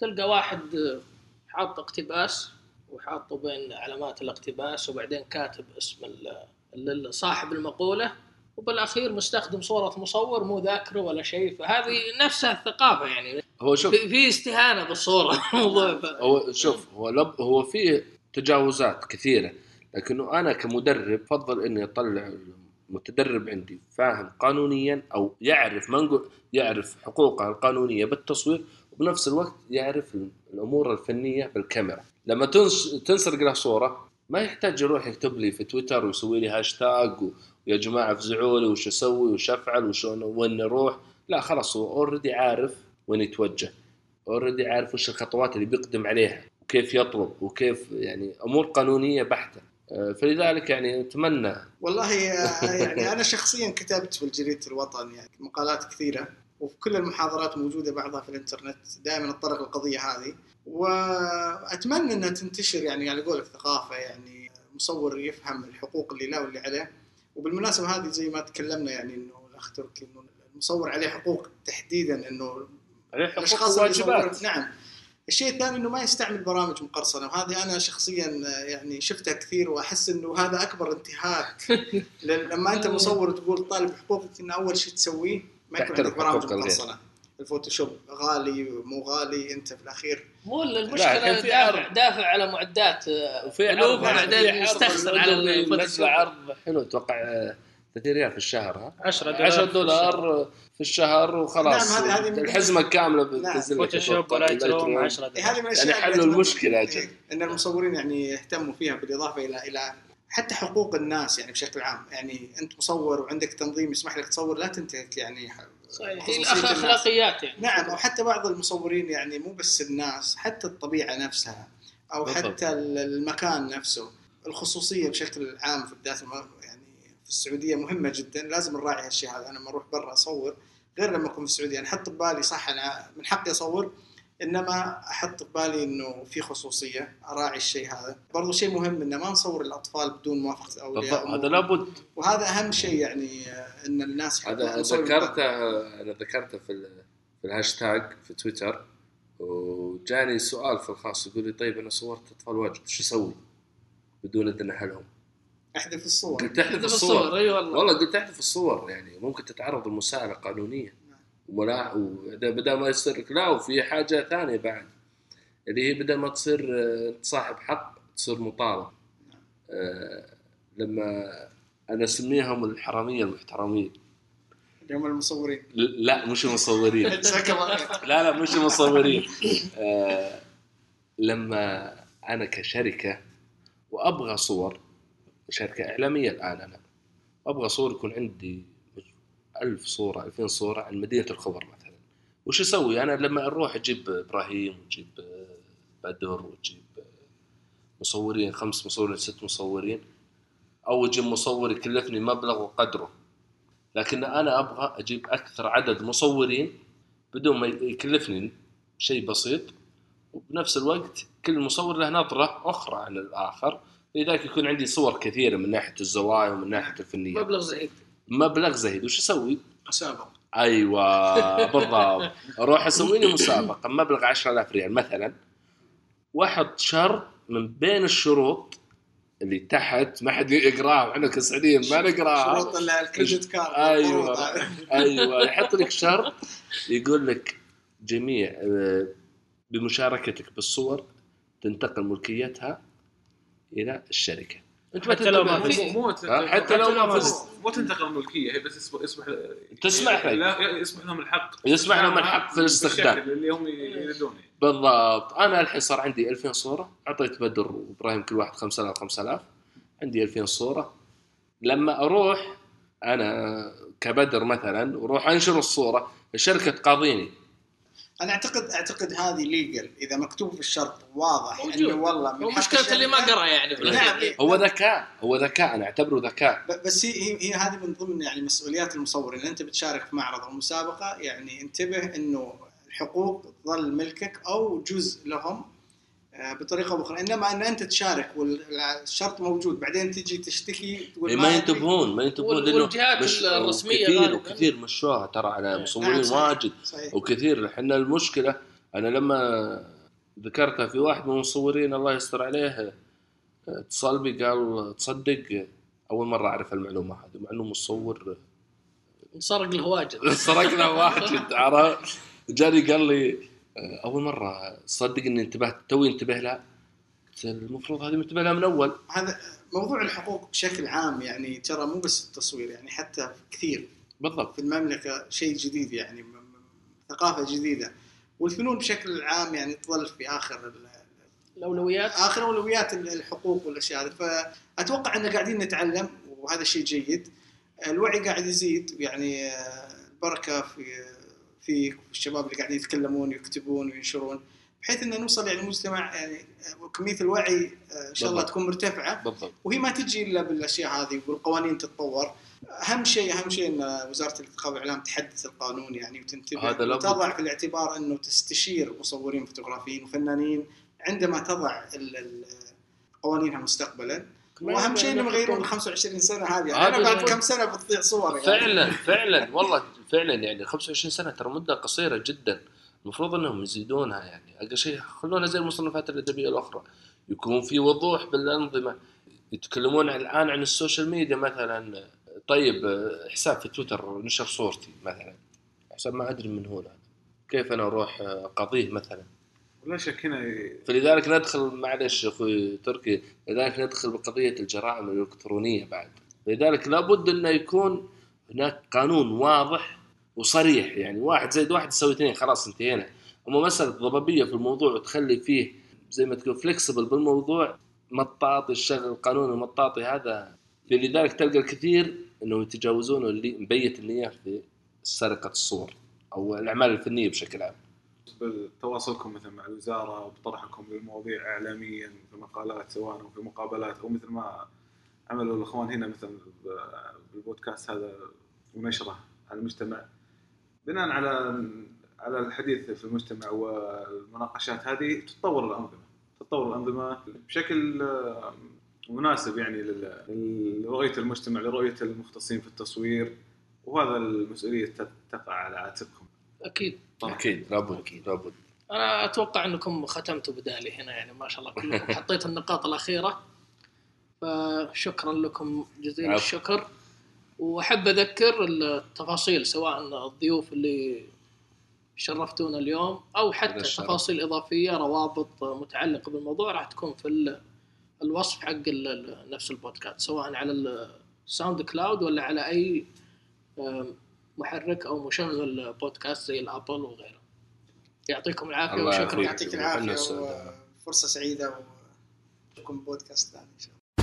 تلقى واحد حاط اقتباس وحاطه بين علامات الاقتباس وبعدين كاتب اسم صاحب المقولة، وبالأخير مستخدم صورة مصور مو ذاكره ولا شيء. فهذه نفسها الثقافة، يعني هو شوف في استهانة بالصورة. هو شوف هو فيه تجاوزات كثيرة، لكنه أنا كمدرب فضل أني أطلع متدرب عندي فاهم قانونيا او يعرف يعرف حقوقه القانونيه بالتصوير، وبنفس الوقت يعرف الامور الفنيه بالكاميرا. لما تنسرق له صوره ما يحتاج يروح يكتب لي في تويتر ويسوي لي هاشتاج ويا جماعه افزعوا لي وش اسوي وش افعل وشلون وين اروح، لا خلاص هو اوريدي عارف وين يتوجه، اوريدي عارف وش الخطوات اللي بيقدم عليها وكيف يطلب وكيف، يعني امور قانونيه بحته. فلذلك يعني أتمنى والله يعني أنا شخصياً كتبت في الجريدة الوطن يعني مقالات كثيرة، وفي كل المحاضرات موجودة بعضها في الإنترنت، دائماً أتطرق القضية هذه وأتمنى أنها تنتشر. يعني على قولك ثقافة، يعني مصور يفهم الحقوق اللي له واللي عليه. وبالمناسبة هذه زي ما تكلمنا يعني أنه الأخ تركي أنه المصور عليه حقوق، تحديداً أنه عليه حقوق واجبات. نعم. الشيء الثاني انه ما يستعمل برامج مقرصنه، وهذه انا شخصيا يعني شفتها كثير، واحس انه هذا اكبر انتهاك. لما انت مصور تقول طالب حقوقك، ان اول شيء تسويه ما يكون عندك برامج مقرصنه. الفوتوشوب غالي مو غالي، انت في الاخير مو المشكله دافع على معدات وفي عروض بعدين يستخسر على الفوتوشوب. عرض حلو اتوقع 30 ريال في الشهر، ها $10 في الشهر وخلاص. نعم، الحزمه كامله بتنزل لك فوتوشوب 10. يعني حلوا المشكله اجل ان المصورين يعني يهتموا فيها، بالاضافه الى حتى حقوق الناس يعني بشكل عام. يعني انت مصور وعندك تنظيم يسمح لك تصور، لا تنتهك يعني صحيح الاخلاقيات يعني. نعم، او حتى بعض المصورين يعني مو بس الناس، حتى الطبيعه نفسها او بالضبط. حتى المكان نفسه، الخصوصيه بشكل عام في بدايه في السعودية مهمة جدا، لازم نراعي هالشيء هذا. أنا ما أروح برا أصور غير لما أكون في السعودية، أنا حط ببالي صح أنا من حقي أصور، إنما أحط ببالي إنه في خصوصية، أراعي الشيء هذا. برضو شيء مهم إن ما نصور الأطفال بدون موافقة أولياء، هذا لابد، وهذا أهم شيء يعني إن الناس. هذا أنا ذكرته في الهاشتاج في تويتر، وجاني سؤال في الخاص يقول لي طيب أنا صورت أطفال واجد شو أسوي بدون إذن أهلهم؟ احذف الصور. قلت احذف الصور. اي والله والله قلت احذف الصور يعني ممكن تتعرض لمساءله قانونيه ومناع، وإذا بدل ما يصير لا. وفي حاجه ثانيه بعد اللي هي بدل ما تصير تصاحب حق تصير مطالب. لما انا اسميهم الحراميه المحترمين اليوم المصورين. لا مش المصورين. لا لا مش المصورين. لما انا كشركه وابغى صور، شركه اعلاميه الان، انا ابغى صور يكون عندي 1000 صوره 2000 صوره عن مدينه الخبر مثلا، وش اسوي انا لما اروح اجيب ابراهيم واجيب بدر واجيب مصورين 5 مصورين 6 مصورين، او اجيب مصور يكلفني مبلغ وقدره، لكن انا ابغى اجيب اكثر عدد مصورين بدون ما يكلفني شيء بسيط، وبنفس الوقت كل مصور له نظره اخرى عن الاخر، لذلك يكون عندي صور كثيره من ناحيه الزوايا ومن ناحيه الفنيه. مبلغ زهيد مبلغ زهيد. وش اسوي؟ مسابقه. ايوه بالضبط. اروح اسوي لي مسابقه مبلغ 10000 ريال مثلا، واحط شرط من بين الشروط اللي تحت ما حد يقراه، احنا كسعوديين ما نقراه، شروط الكريدت كارد. ايوه ايوه يحط لك شرط يقول لك جميع بمشاركتك بالصور تنتقل ملكيتها الى الشركه. انت حتى لو ما فزت، حتى لو ما فزت مو تنتقل الملكيه، هي بس يصبح تسمح لهم، يسمح لهم الحق، يسمح لهم الحق في الاستخدام اللي هم يريدونه. بالضبط. انا الحين صار عندي 2000 صوره، اعطيت بدر وابراهيم كل واحد 5000 5000، عندي 2000 صوره. لما اروح انا كبدر مثلا واروح انشر الصوره، الشركه تقاضيني. انا اعتقد هذه ليجل اذا مكتوب في الشرط واضح موجود. انه والله من مشكله اللي ما قرا يعني. هو ذكاء، هو ذكاء، انا اعتبره ذكاء. بس هي هذه من ضمن يعني مسؤوليات المصور. ان انت بتشارك في معرض او مسابقه، يعني انتبه انه الحقوق تظل ملكك او جزء لهم بطريقه اخرى، انما ان انت تشارك والشرط موجود بعدين تجي تشتكي تقول ما ينتبهون. ما ينتبهون والجهات الرسميه غالبا كثير مشوها ترى على مصورين واجد. صحيح. وكثير احنا المشكله انا لما ذكرتها في واحد من المصورين الله يستر عليه اتصل بي قال تصدق اول مره اعرف المعلومه هذه، معلومه مصور سرق له واجد. سرقنا واجد. جاري قال لي اول مره تصدق اني انتبهت توي انتبه لها. المفروض هذه انتبه لها من اول. هذا موضوع الحقوق بشكل عام يعني ترى مو بس التصوير يعني حتى كثير. بالضبط. في المملكه شيء جديد يعني ثقافه جديده، والفنون بشكل عام يعني تظل في اخر الاولويات، اخر اولويات الحقوق والاشياء هذه. فاتوقع ان قاعدين نتعلم وهذا شيء جيد. الوعي قاعد يزيد يعني، البركه في الشباب اللي قاعدين يتكلمون ويكتبون وينشرون، بحيث ان نوصل يعني مجتمع يعني كميه الوعي ان شاء الله تكون مرتفعه. بالضبط. وهي ما تجي الا بالاشياء هذه والقوانين تتطور. اهم شيء ان وزاره الثقافه والاعلام تحدث القانون يعني وتنتبه وتضع في الاعتبار انه تستشير مصورين فوتوغرافيين وفنانين عندما تضع قوانينها مستقبلا. واهم شيء انهم يغيرون 25 سنه هذه يعني. انا بعد كم سنه بتضيع صور يعني. فعلا والله فعلا يعني 25 سنه ترى مده قصيره جدا، المفروض انهم يزيدونها يعني. اقل شيء خلونا زي المصنفات الادبيه الاخرى، يكون في وضوح بالانظمه. يتكلمون الان عن السوشيال ميديا مثلا، طيب حساب في تويتر نشر صورتي مثلا، حساب ما ادري من هنا كيف انا اروح قضيه مثلا ولا شك هنا. فلذلك ندخل معلش اخوي تركي، لذلك ندخل بقضيه الجرائم الالكترونيه بعد. لذلك لابد انه يكون هناك قانون واضح وصريح يعني، 1+1=2 خلاص انتهينا. اما مساله ضبابيه في الموضوع وتخلي فيه زي ما تقول فليكسبل بالموضوع، مطاطي الشغل القانون المطاطي هذا. لذلك تلقى الكثير انه يتجاوزونه اللي مبيت النيه في سرقه الصور او الاعمال الفنيه بشكل عام. بالتواصلكم مثل مع الوزارة وبطرحكم للمواضيع إعلاميا في مقالات سواء أو في مقابلات أو مثل ما عملوا الأخوان هنا مثل بالبودكاست هذا ونشره على المجتمع، بناء على الحديث في المجتمع والمناقشات هذه تتطور الأنظمة بشكل مناسب يعني لرؤية المجتمع، لرؤية المختصين في التصوير، وهذا المسؤولية تقع على عاتقكم. أكيد لابد. أنا أتوقع أنكم ختمتوا بدالي هنا يعني ما شاء الله كلكم حطيت النقاط الأخيرة. فشكرا لكم جزيل الشكر. وأحب أذكر التفاصيل سواء الضيوف اللي شرفتونا اليوم أو حتى تفاصيل إضافية روابط متعلقة بالموضوع راح تكون في الوصف حق نفس البودكاست سواء على الساوند كلاود ولا على أي محرك أو مشغل بودكاست زي الأبل وغيره. يعطيكم العافية وشكرا. يعطيك العافية وفرصة سعيدة ولكم بودكاست ثاني إن شاء الله.